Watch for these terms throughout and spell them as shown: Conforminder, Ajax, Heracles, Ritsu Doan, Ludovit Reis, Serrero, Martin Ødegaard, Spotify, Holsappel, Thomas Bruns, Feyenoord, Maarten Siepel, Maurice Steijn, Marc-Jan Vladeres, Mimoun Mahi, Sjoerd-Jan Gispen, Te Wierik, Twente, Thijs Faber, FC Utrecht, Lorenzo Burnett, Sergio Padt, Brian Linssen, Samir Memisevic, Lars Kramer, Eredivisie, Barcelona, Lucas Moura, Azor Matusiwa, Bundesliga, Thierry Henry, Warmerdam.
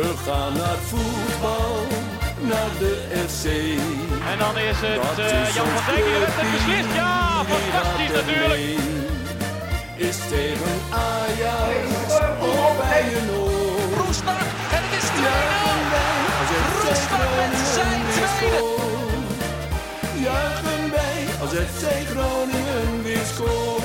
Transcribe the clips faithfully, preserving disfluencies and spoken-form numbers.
We gaan naar voetbal, naar de F C. En dan is het uh, Jan van Dijk, die heeft het beslist. Ja, fantastisch natuurlijk. Is tegen Ajax of Feyenoord. Roestak, en het is twee nul. Roestak met zijn tweede. Juichen wij als F C Groningen weer scoort.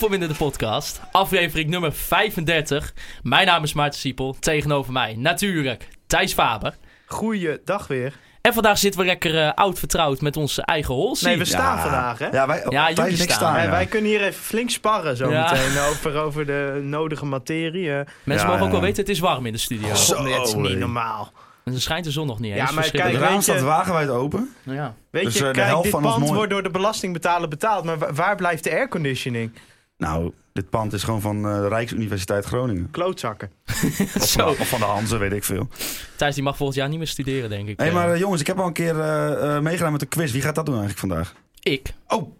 Kom in de podcast, aflevering nummer vijfendertig. Mijn naam is Maarten Siepel, tegenover mij natuurlijk Thijs Faber. Goeiedag weer. En vandaag zitten we lekker uh, oud vertrouwd met onze eigen Holsie. Nee, we staan ja. vandaag, hè? Ja, wij, ja, wij staan. staan ja. Ja, wij kunnen hier even flink sparren zo ja. meteen over, over de nodige materie. Mensen ja, mogen ja. ook wel weten, het is warm in de studio. Zo, het is niet normaal. En schijnt de zon nog niet eens. Ja, maar kijk, de raam staat wagenwijd open. Ja. Weet je, dus, uh, kijk, dit pand mooi... wordt door de belastingbetaler betaald. Maar waar blijft de airconditioning? Nou, dit pand is gewoon van uh, Rijksuniversiteit Groningen. Klootzakken. of, van, of van de Hanze, weet ik veel. Thijs, die mag volgend jaar niet meer studeren, denk ik. Hé, hey, maar uh, jongens, ik heb al een keer uh, uh, meegedaan met de quiz. Wie gaat dat doen eigenlijk vandaag? Ik. Oh!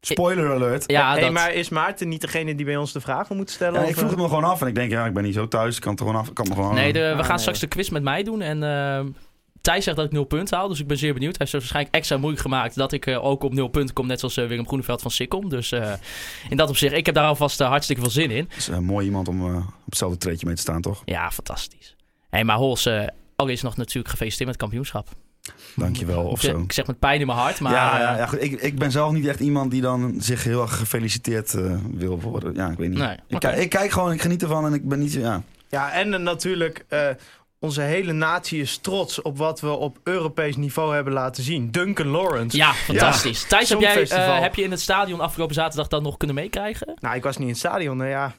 Spoiler alert. Ja, hey, dat... maar is Maarten niet degene die bij ons de vragen moet stellen? Ja, ik vroeg het me gewoon af en ik denk, ja, ik ben niet zo thuis. Ik kan het gewoon af. Kan me gewoon... Nee, de, we ah, gaan nee. straks de quiz met mij doen. En uh, Thijs zegt dat ik nul punten haal, dus ik ben zeer benieuwd. Hij heeft waarschijnlijk extra moeite gemaakt dat ik uh, ook op nul punten kom. Net zoals uh, Willem Groeneveld van Sikkom. Dus uh, in dat opzicht, ik heb daar alvast uh, hartstikke veel zin in. Het is een mooi iemand om uh, op hetzelfde treetje mee te staan, toch? Ja, fantastisch. Hey, maar Hols, uh, allereerst nog natuurlijk gefeliciteerd met het kampioenschap. Dankjewel, of zo. Ik zeg met pijn in mijn hart, maar... Ja, ja, ja goed. Ik, ik ben zelf niet echt iemand die dan zich heel erg gefeliciteerd uh, wil worden. Ja, ik weet niet. Nee, ik, okay. kijk, ik kijk gewoon, ik geniet ervan en ik ben niet... Ja, ja en uh, natuurlijk, uh, onze hele natie is trots op wat we op Europees niveau hebben laten zien. Duncan Lawrence. Ja, fantastisch. Ja. Thijs, heb, jij, uh, heb je in het stadion afgelopen zaterdag dat nog kunnen meekrijgen? Nou, ik was niet in het stadion, nou ja...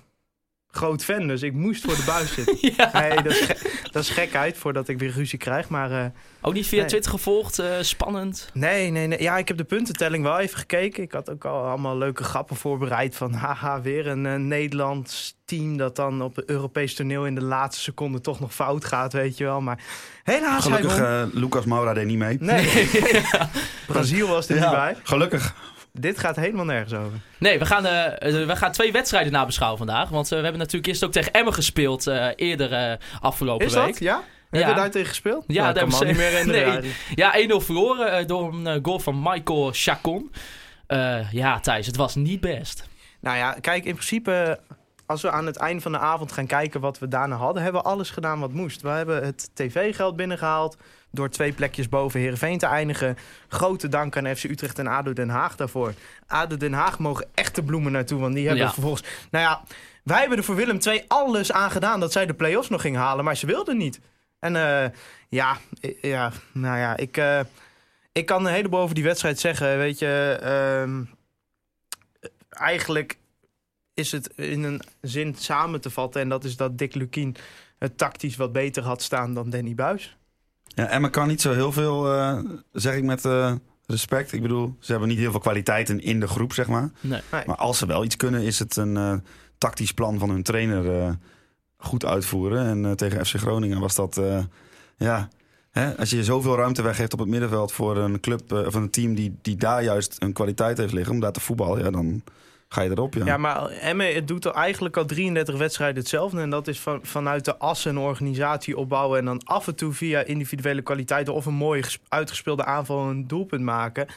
Groot fan, dus ik moest voor de buis zitten. ja. hey, dat, is ge- dat is gekheid voordat ik weer ruzie krijg. Maar, uh, ook niet via nee. Twitter gevolgd? Uh, spannend? Nee, nee, nee. Ja, ik heb de puntentelling wel even gekeken. Ik had ook al allemaal leuke grappen voorbereid. Van haha, weer een uh, Nederlands team dat dan op het Europees toneel in de laatste seconde toch nog fout gaat, weet je wel. Maar helaas... Gelukkig, hij won... uh, Lucas Moura deed niet mee. Nee. ja. Brazil was er ja. niet bij. Gelukkig. Dit gaat helemaal nergens over. Nee, we gaan, uh, we gaan twee wedstrijden nabeschouwen vandaag. Want uh, we hebben natuurlijk eerst ook tegen Emmen gespeeld uh, eerder uh, afgelopen week. Is dat? Week. Ja? Hebben ja. we daar tegen gespeeld? Ja, ja dat kan me niet meer herinneren. Nee. Ja, één nul verloren uh, door een uh, goal van Michael Chacon. Uh, ja, Thijs, het was niet best. Nou ja, kijk, in principe... Als we aan het eind van de avond gaan kijken wat we daarna hadden... hebben we alles gedaan wat moest. We hebben het tv-geld binnengehaald... door twee plekjes boven Heerenveen te eindigen. Grote dank aan F C Utrecht en A D O Den Haag daarvoor. A D O Den Haag mogen echt de bloemen naartoe, want die hebben ja. vervolgens... Nou ja, wij hebben er voor Willem twee alles aan gedaan... dat zij de play-offs nog ging halen, maar ze wilden niet. En uh, ja, ja, nou ja, ik, uh, ik kan een heleboel over die wedstrijd zeggen. Weet je, um, eigenlijk... is het in een zin samen te vatten. En dat is dat Dick Lukkien het tactisch wat beter had staan dan Danny Buijs. Ja, Emmen kan niet zo heel veel, uh, zeg ik met uh, respect. Ik bedoel, ze hebben niet heel veel kwaliteiten in de groep, zeg maar. Nee. Maar als ze wel iets kunnen, is het een uh, tactisch plan van hun trainer uh, goed uitvoeren. En uh, tegen F C Groningen was dat, uh, ja... Hè, als je zoveel ruimte weggeeft op het middenveld voor een club uh, of een team... Die, die daar juist een kwaliteit heeft liggen, om daar te voetballen, ja, dan... Ga je erop, ja. Ja, maar Emmen, het doet er eigenlijk al drieëndertig wedstrijden hetzelfde. En dat is van, vanuit de assen een organisatie opbouwen... en dan af en toe via individuele kwaliteiten... of een mooie ges- uitgespeelde aanval een doelpunt maken.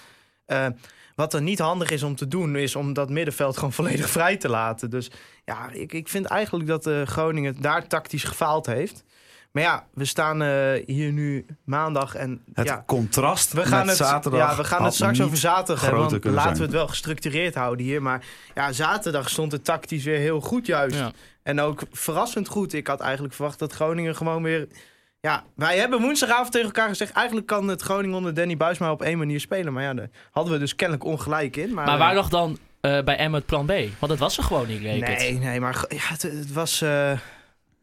Uh, wat dan niet handig is om te doen... is om dat middenveld gewoon volledig vrij te laten. Dus ja, ik, ik vind eigenlijk dat uh, Groningen daar tactisch gefaald heeft... Maar ja, we staan uh, hier nu maandag en... Het ja, contrast we gaan met het, zaterdag. Ja, we gaan het straks over zaterdag hebben, want laten zijn. we het wel gestructureerd houden hier. Maar ja, zaterdag stond het tactisch weer heel goed juist. Ja. En ook verrassend goed. Ik had eigenlijk verwacht dat Groningen gewoon weer... Ja, wij hebben woensdagavond tegen elkaar gezegd... eigenlijk kan het Groningen onder Danny Buijs maar op één manier spelen. Maar ja, daar hadden we dus kennelijk ongelijk in. Maar, maar waar lag dan uh, bij Emmen het plan B? Want dat was er gewoon niet, leek het. Nee, nee, maar ja, het, het was... Uh,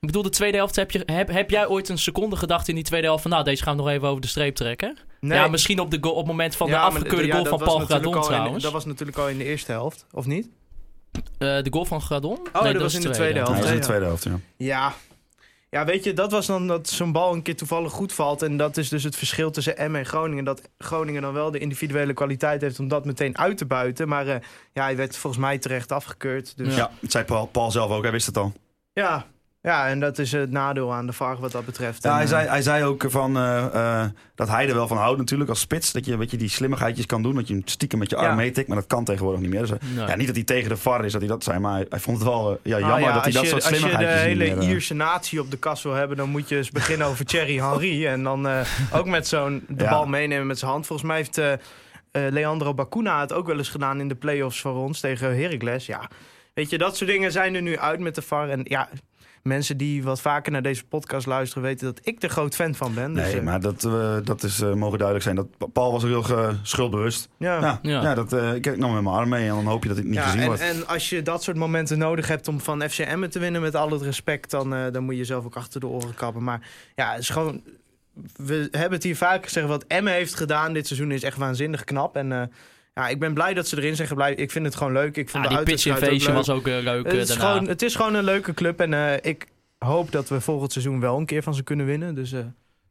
Ik bedoel, de tweede helft, heb, je, heb, heb jij ooit een seconde gedacht in die tweede helft... van nou, deze gaan we nog even over de streep trekken? Nee. Ja, misschien op, de go- op het moment van ja, de afgekeurde ja, goal van Paul Gladon trouwens. In, dat was natuurlijk al in de eerste helft, of niet? Uh, de goal van Gladon? Oh, nee, dat, dat was in de tweede helft. Ja, dat was in de tweede helft, ja. Ja. Ja, weet je, dat was dan dat zo'n bal een keer toevallig goed valt. En dat is dus het verschil tussen Emmen en Groningen. Dat Groningen dan wel de individuele kwaliteit heeft om dat meteen uit te buiten. Maar uh, ja, hij werd volgens mij terecht afgekeurd. Dus. Ja, het zei Paul, Paul zelf ook, hij wist het al. Ja. Ja, en dat is het nadeel aan de V A R wat dat betreft. Ja, en, hij, zei, hij zei ook van, uh, uh, dat hij er wel van houdt natuurlijk als spits. Dat je, weet je, die slimmigheidjes kan doen. Dat je hem stiekem met je arm ja. meetikt. Maar dat kan tegenwoordig niet meer. Dus, nee. ja, niet dat hij tegen de V A R is dat hij dat zei. Maar hij, hij vond het wel uh, ja, ah, jammer ja, dat hij dat je, soort slimmigheidjes niet meer... Als je de hele meer, uh, Ierse natie op de kast wil hebben... dan moet je eens beginnen over Thierry Henry. En dan uh, ook met zo'n de ja. bal meenemen met zijn hand. Volgens mij heeft uh, uh, Leandro Bacuna het ook wel eens gedaan... in de play-offs voor ons tegen Heracles. Ja, weet je, dat soort dingen zijn er nu uit met de V A R. En ja... Mensen die wat vaker naar deze podcast luisteren... weten dat ik er groot fan van ben. Dus nee, uh... maar dat, uh, dat is, uh, mogen duidelijk zijn. Dat Paul was heel uh, schuldbewust. Ja. Ja, ja. ja dat, uh, ik nam met mijn arm mee en dan hoop je dat het niet ja, gezien en, wordt. En als je dat soort momenten nodig hebt om van F C Emmen te winnen... met al het respect, dan, uh, dan moet je zelf ook achter de oren kappen. Maar ja, het is gewoon... We hebben het hier vaker gezegd. Wat Emmen heeft gedaan dit seizoen is echt waanzinnig knap. En... Uh, Ja, ik ben blij dat ze erin zijn gebleven. Ik vind het gewoon leuk. Ik vond ja, de die pitch invasion was ook uh, leuk. Het is, gewoon, het is gewoon een leuke club. En uh, ik hoop dat we volgend seizoen wel een keer van ze kunnen winnen. Dus, uh...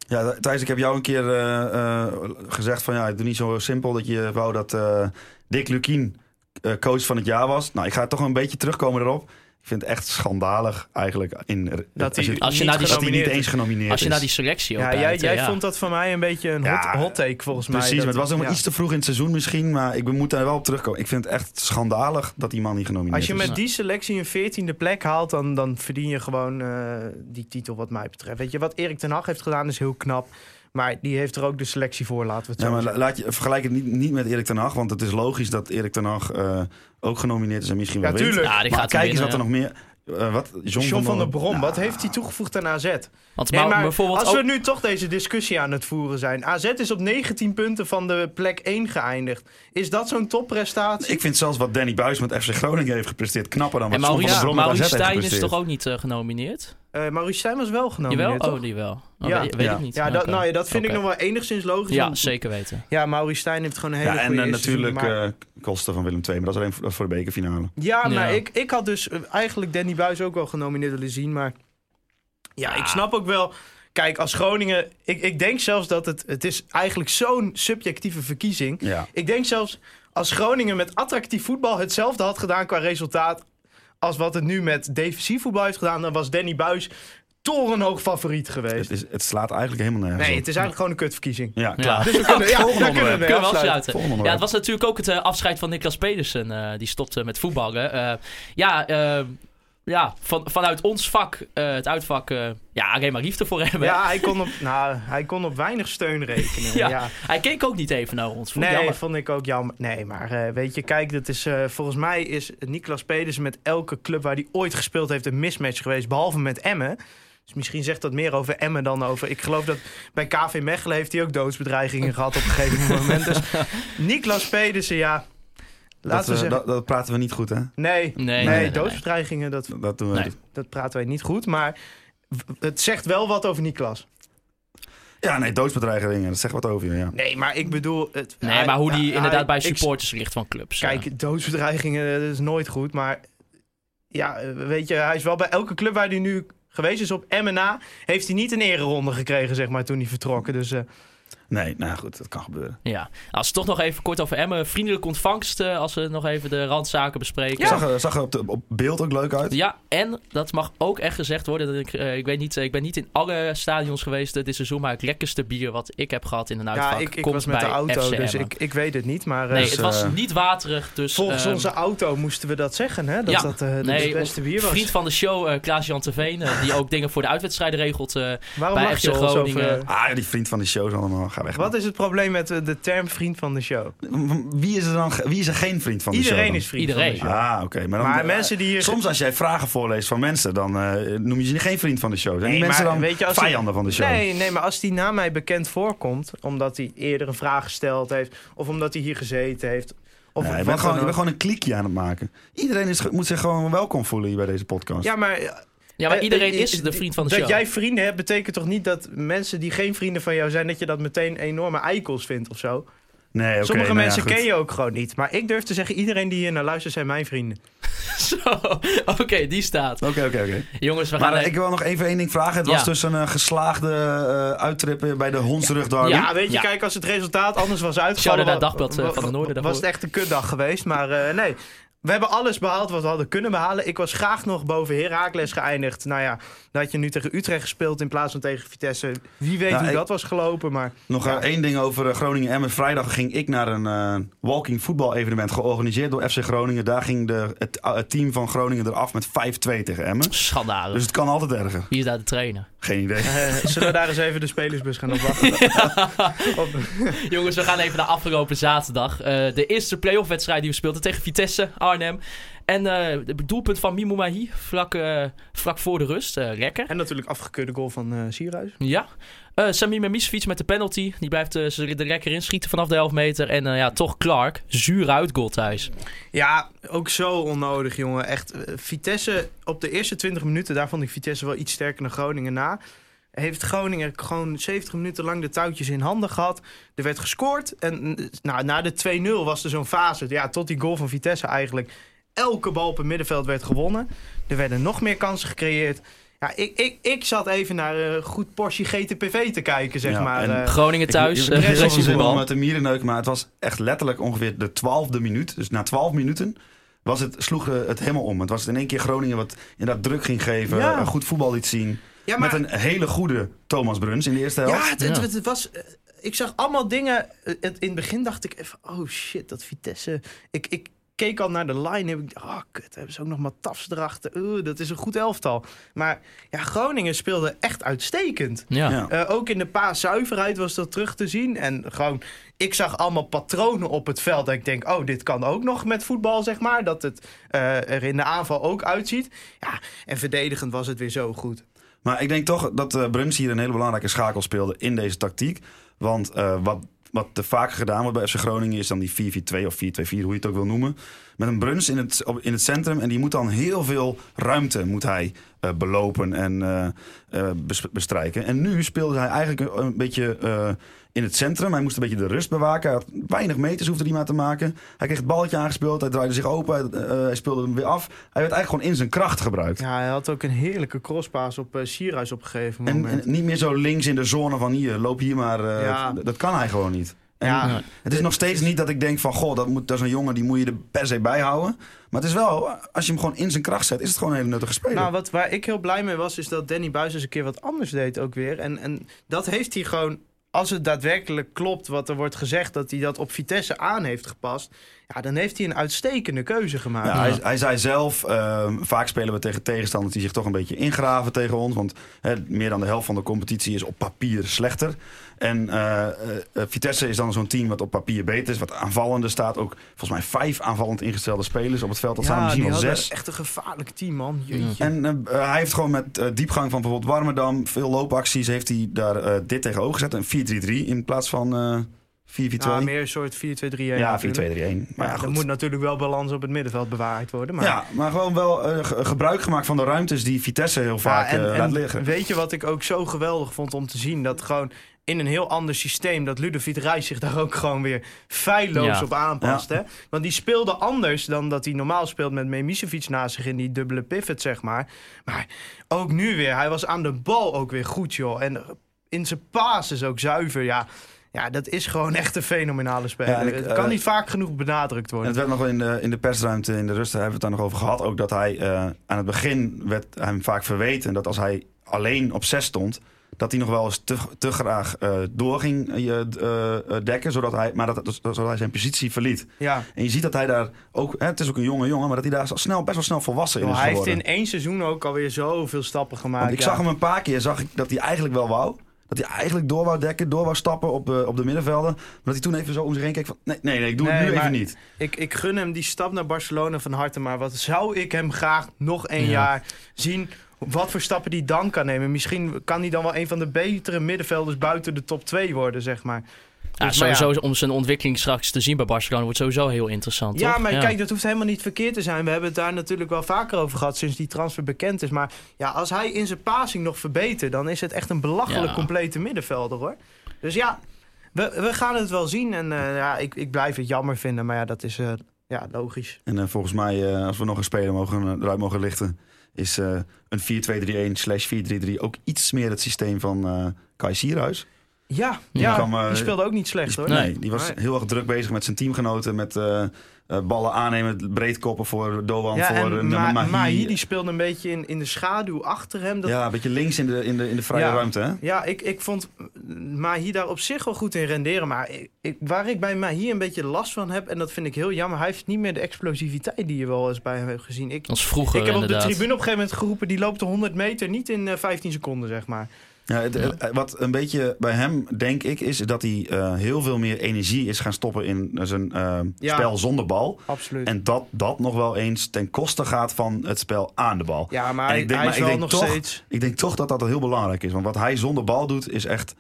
ja, Thijs, ik heb jou een keer uh, uh, gezegd van... ja, het is niet zo simpel dat je wou dat uh, Dick Lukkien uh, coach van het jaar was. Nou, ik ga toch een beetje terugkomen erop. Ik vind het echt schandalig eigenlijk. In, dat hij niet, niet eens genomineerd is. Als je naar die selectie ook ja, Jij, jij ja. vond dat van mij een beetje een hot, ja, hot take volgens precies, mij. Precies, maar het was nog ja. iets te vroeg in het seizoen misschien. Maar ik moet daar wel op terugkomen. Ik vind het echt schandalig dat die man niet genomineerd is. Als je is. met die selectie een veertiende plek haalt... dan, dan verdien je gewoon uh, die titel wat mij betreft. Weet je, wat Erik ten Hag heeft gedaan is heel knap... Maar die heeft er ook de selectie voor, laten we het ja, maar la- laat je, vergelijk het niet, niet met Erik ten Hag, want het is logisch dat Erik ten Hag uh, ook genomineerd is en misschien wel ja, wint. Ja, maar kijk eens wat er ja. nog meer... Uh, wat? John, John van der Brom, nou, wat heeft hij toegevoegd aan A Z? Want, nee, maar bijvoorbeeld als we ook... nu toch deze discussie aan het voeren zijn... A Z is op negentien punten van de plek één geëindigd. Is dat zo'n topprestatie? Ik vind zelfs wat Danny Buijs met F C Groningen heeft gepresteerd... knapper dan wat John van der Brom met A Z heeft gepresteerd. En Maurice Steijn is toch ook niet uh, genomineerd? Uh, Maurice Steijn was wel genomineerd, Jawel? Toch? Oh, die wel. Oh, ja. Weet, weet ja. ik niet. Ja, okay. dat, nou, ja, dat vind okay. ik nog wel enigszins logisch. Ja, want... zeker weten. Ja, Maurice Steijn heeft gewoon een hele ja, goede... Ja, en natuurlijk maar... uh, kosten van Willem twee, maar dat is alleen voor, voor de bekerfinale. Ja, maar ja. Ik, ik had dus uh, eigenlijk Danny Buijs ook wel genomineerd willen zien, maar... Ja, ik snap ook wel... Kijk, als Groningen... Ik, ik denk zelfs dat het... Het is eigenlijk zo'n subjectieve verkiezing. Ja. Ik denk zelfs als Groningen met attractief voetbal hetzelfde had gedaan qua resultaat... als wat het nu met defensief voetbal heeft gedaan... dan was Danny Buijs torenhoog favoriet geweest. Het, is, het slaat eigenlijk helemaal nergens Nee, op. Het is eigenlijk gewoon een kutverkiezing. Ja, klaar. Ja. Dus we kunnen, ja, volgende ja, onderwerp. Kunnen we afsluiten. Volgende ja, het was natuurlijk ook het uh, afscheid van Niklas Pedersen. Uh, die stopte met voetballen. Uh, ja... Uh, Ja, van, vanuit ons vak, uh, het uitvak, uh, ja, alleen maar liefde voor hebben. Ja, hij kon op, nou, hij kon op weinig steun rekenen. ja, ja. Hij keek ook niet even naar ons. Vond nee, jammer. vond ik ook jammer. Nee, maar uh, weet je, kijk, dat is, uh, volgens mij is Niklas Pedersen met elke club waar hij ooit gespeeld heeft een mismatch geweest. Behalve met Emmen. Dus misschien zegt dat meer over Emmen dan over... Ik geloof dat bij K V Mechelen heeft hij ook doodsbedreigingen gehad op een gegeven moment. Dus Niklas Pedersen, ja... Dat, we, we dat, dat praten we niet goed, hè? Nee, nee, nee doodsbedreigingen, dat, dat, doen we, nee. dat praten wij niet goed. Maar het zegt wel wat over Niklas. Ja, nee, doodsbedreigingen, dat zegt wat over je, ja. Nee, maar ik bedoel... Het, nee, hij, maar hoe die nou, inderdaad hij, bij supporters ik, ligt van clubs. Kijk, ja. doodsbedreigingen, dat is nooit goed. Maar ja, weet je, hij is wel bij elke club waar hij nu geweest is op M N A... heeft hij niet een ereronde gekregen, zeg maar, toen hij vertrokken. Dus... Uh, Nee, nou goed, dat kan gebeuren. Ja, als we toch nog even kort over Emmen. Vriendelijke ontvangst, uh, als we nog even de randzaken bespreken. Ja. Zag, zag er op, de, op beeld ook leuk uit. Ja, en dat mag ook echt gezegd worden. Dat ik, uh, ik, weet niet, ik ben niet in alle stadions geweest dit seizoen, maar het lekkerste bier wat ik heb gehad in een uitvak ja, ik, ik komt was met bij de auto, dus ik, ik weet het niet. Maar, uh, nee, dus, het was uh, niet waterig. Dus, volgens uh, onze auto moesten we dat zeggen, hè? Dat ja, dat uh, dus nee, het beste bier was. Vriend van de show, uh, Klaas-Jan Terveen, uh, die ook dingen voor de uitwedstrijden regelt uh, bij F C Groningen. Over, uh... Ah, die vriend van de show is allemaal... Weg, Wat is het probleem met de term vriend van de show? Wie is er dan? Wie is er geen vriend van de Iedereen show? Iedereen is vriend Iedereen. van de show. Ah, oké. Okay. Maar, maar mensen die hier... soms als jij vragen voorleest van mensen, dan uh, noem je ze geen vriend van de show. Zijn nee, mensen maar, dan weet je, als vijanden die... van de show? Nee, nee, maar als die naam mij bekend voorkomt, omdat hij eerder een vraag gesteld heeft, of omdat hij hier gezeten heeft. Of nee, je bent gewoon, gewoon een kliekje aan het maken. Iedereen is, moet zich gewoon welkom voelen hier bij deze podcast. Ja, maar... Ja, maar iedereen is de vriend van de show. Dat jij vrienden hebt, betekent toch niet dat mensen die geen vrienden van jou zijn... dat je dat meteen enorme eikels vindt of zo? Nee, okay, Sommige nou mensen ja, ken je ook gewoon niet. Maar ik durf te zeggen, iedereen die hier naar luistert zijn mijn vrienden. Zo, oké, okay, die staat. Oké, okay, oké, okay, oké. Okay. Jongens, we gaan... Maar uh, ik wil nog even één ding vragen. Het ja. was dus een uh, geslaagde uh, uittrip bij de hondsrugderby. Ja, weet je, ja. kijk, als het resultaat anders was uitgevallen... Shout-out naar Dagblad uh, van de Noorden. Was het echt een kutdag geweest, maar uh, nee... We hebben alles behaald wat we hadden kunnen behalen. Ik was graag nog boven Heracles geëindigd. Nou ja, dan had je nu tegen Utrecht gespeeld in plaats van tegen Vitesse. Wie weet nou, hoe ik... dat was gelopen. Maar... Nog ja. één ding over Groningen Emmen. Vrijdag ging ik naar een uh, walking voetbal evenement georganiseerd door F C Groningen. Daar ging de, het, uh, het team van Groningen eraf met vijf twee tegen Emmen. Schandalig. Dus het kan altijd erger. Wie is daar de trainer? Geen idee. Uh, zullen we daar eens even de spelersbus gaan opwachten? Ja. Op... Jongens, we gaan even naar afgelopen zaterdag. Uh, de eerste play-off wedstrijd die we speelden tegen Vitesse. Arnhem. En uh, het doelpunt van Mimoun Mahi vlak, uh, vlak voor de rust. Uh, lekker. En natuurlijk afgekeurde goal van uh, Sierhuis. Ja. Uh, Samir Memisevic met de penalty. Die blijft uh, er lekker in schieten vanaf de elf meter. En uh, ja, toch Clark. Zuur uit goal thuis. Ja, ook zo onnodig, jongen. Echt, uh, Vitesse op de eerste twintig minuten. Daar vond ik Vitesse wel iets sterker dan Groningen na. Heeft Groningen gewoon zeventig minuten lang de touwtjes in handen gehad. Er werd gescoord. En nou, na de twee nul was er zo'n fase. Ja, tot die goal van Vitesse eigenlijk. Elke bal op het middenveld werd gewonnen. Er werden nog meer kansen gecreëerd. Ja, ik, ik, ik zat even naar een uh, goed portie G T P V te kijken, zeg ja, maar. Uh, Groningen thuis. Ik, ik, ik, ik was wel met de mierenneuk, maar het was echt letterlijk ongeveer de twaalfde minuut. Dus na twaalf minuten was het, sloeg het helemaal om. Het was in één keer Groningen wat inderdaad druk ging geven. Ja. Goed voetbal liet zien. Ja, maar... Met een hele goede Thomas Bruns in de eerste helft. Ja, het, het, het, het was... Uh, ik zag allemaal dingen... Uh, in het begin dacht ik even... Oh shit, dat Vitesse... Ik... ik keek al naar de line en ik oh kut, hebben ze ook nog Matafs erachter. Uh, dat is een goed elftal. Maar ja, Groningen speelde echt uitstekend. Ja. Ja. Uh, ook in de paaszuiverheid was dat terug te zien. En gewoon, ik zag allemaal patronen op het veld. En ik denk, oh, dit kan ook nog met voetbal, zeg maar. Dat het uh, er in de aanval ook uitziet. Ja, en verdedigend was het weer zo goed. Maar ik denk toch dat uh, Bruns hier een hele belangrijke schakel speelde in deze tactiek. Want uh, wat... Wat er vaker gedaan wordt bij F C Groningen is dan die vier vier twee of vier twee vier, hoe je het ook wil noemen. Met een Bruns in het, op, in het centrum. En die moet dan heel veel ruimte moet hij, uh, belopen en uh, uh, bestrijken. En nu speelde hij eigenlijk een, een beetje uh, in het centrum. Hij moest een beetje de rust bewaken. Hij had weinig meters, hoefde hij maar te maken. Hij kreeg het balletje aangespeeld. Hij draaide zich open. Hij, uh, hij speelde hem weer af. Hij werd eigenlijk gewoon in zijn kracht gebruikt. Ja, hij had ook een heerlijke crosspaas op uh, Sierhuis opgegeven. En, en niet meer zo links in de zone van hier. Loop hier maar. Uh, ja. Dat kan hij gewoon niet. Ja, het is nog steeds niet dat ik denk van... Goh, dat, moet, dat is een jongen, die moet je er per se bij houden. Maar het is wel, als je hem gewoon in zijn kracht zet... is het gewoon een hele nuttige speler. Nou, wat, waar ik heel blij mee was... is dat Danny Buijs eens een keer wat anders deed ook weer. En, en dat heeft hij gewoon... als het daadwerkelijk klopt wat er wordt gezegd... dat hij dat op Vitesse aan heeft gepast... ja, dan heeft hij een uitstekende keuze gemaakt. Ja, hij, hij zei zelf... Uh, vaak spelen we tegen tegenstanders die zich toch een beetje ingraven tegen ons. Want hè, meer dan de helft van de competitie is op papier slechter. En uh, uh, Vitesse is dan zo'n team wat op papier beter is. Wat aanvallender staat. Ook volgens mij vijf aanvallend ingestelde spelers op het veld. Dat ja, staan misschien al zes. Echt een gevaarlijk team, man. Jeetje. En uh, hij heeft gewoon met uh, diepgang van bijvoorbeeld Warmerdam... veel loopacties heeft hij daar uh, dit tegenover gezet. Een vier drie drie in plaats van... Uh, vier vier twee. Ja, meer een soort vier twee drie een. Ja, vier twee drie een. Maar ja, ja, er moet natuurlijk wel balans op het middenveld bewaard worden. Maar... Ja, maar gewoon wel uh, gebruik gemaakt van de ruimtes die Vitesse heel ja, vaak en, uh, laat en liggen. Weet je wat ik ook zo geweldig vond om te zien? Dat gewoon in een heel ander systeem... dat Ludovit Reis zich daar ook gewoon weer feilloos ja. op aanpast. Ja. Hè? Want die speelde anders dan dat hij normaal speelt... met Memisevic naast zich in die dubbele pivot, zeg maar. Maar ook nu weer. Hij was aan de bal ook weer goed, joh. En in zijn passes ook zuiver, ja... Ja, dat is gewoon echt een fenomenale speler. Ja, ik, het kan uh, niet vaak genoeg benadrukt worden. Het werd nog in de, in de persruimte, in de rust, daar hebben we het dan nog over gehad. Ook dat hij uh, aan het begin werd hem vaak verweten dat als hij alleen op zes stond... dat hij nog wel eens te, te graag uh, door ging uh, uh, dekken, zodat hij, maar dat, dat, zodat hij zijn positie verliet. Ja. En je ziet dat hij daar ook, hè, het is ook een jonge jongen, maar dat hij daar snel, best wel snel volwassen in is geworden. Hij heeft in één seizoen ook alweer zoveel stappen gemaakt. Want ik ja. zag hem een paar keer, zag ik dat hij eigenlijk wel wou... Dat hij eigenlijk door wou dekken, door wou stappen op, uh, op de middenvelden. Maar dat hij toen even zo om zich heen keek van... Nee, nee, nee ik doe nee, het nu even niet. Ik, ik gun hem die stap naar Barcelona van harte. Maar wat zou ik hem graag nog één ja. jaar zien... wat voor stappen die dan kan nemen. Misschien kan hij dan wel een van de betere middenvelders... buiten de top twee worden, zeg maar. Ja, dus, sowieso maar ja. om zijn ontwikkeling straks te zien bij Barcelona... wordt sowieso heel interessant, Ja, toch? maar ja. kijk, dat hoeft helemaal niet verkeerd te zijn. We hebben het daar natuurlijk wel vaker over gehad... sinds die transfer bekend is. Maar ja, als hij in zijn passing nog verbetert... dan is het echt een belachelijk ja. complete middenvelder, hoor. Dus ja, we, we gaan het wel zien. En uh, ja, ik, ik blijf het jammer vinden, maar ja, dat is uh, ja, logisch. En uh, volgens mij, uh, als we nog een speler mogen, eruit mogen lichten... is uh, een vier twee drie een slash vier drie drie ook iets meer het systeem van uh, Kaj Sierhuis... Ja, die, ja, kwam, uh, die speelde ook niet slecht hoor. Nee, die was heel erg druk bezig met zijn teamgenoten. Met uh, uh, ballen aannemen, breedkoppen voor Doan, ja, voor uh, Ma- Mahi. Mahi, die speelde een beetje in, in de schaduw achter hem. Dat... Ja, een beetje links in de, in de, in de vrije ja, ruimte. Hè? Ja, ik, ik vond Mahi daar op zich wel goed in renderen. Maar ik, ik, waar ik bij Mahi een beetje last van heb, en dat vind ik heel jammer. Hij heeft niet meer de explosiviteit die je wel eens bij hem hebt gezien. Ik, Als vroeger, Ik heb inderdaad. op de tribune op een gegeven moment geroepen, die loopt de honderd meter niet in uh, vijftien seconden, zeg maar. Ja, het, het, wat een beetje bij hem, denk ik, is dat hij uh, heel veel meer energie is gaan stoppen in zijn uh, ja, spel zonder bal. Absoluut. En dat dat nog wel eens ten koste gaat van het spel aan de bal. Ja, maar hij, ik denk, hij is maar, wel ik denk nog toch, steeds... Ik denk toch dat dat heel belangrijk is. Want wat hij zonder bal doet, is echt...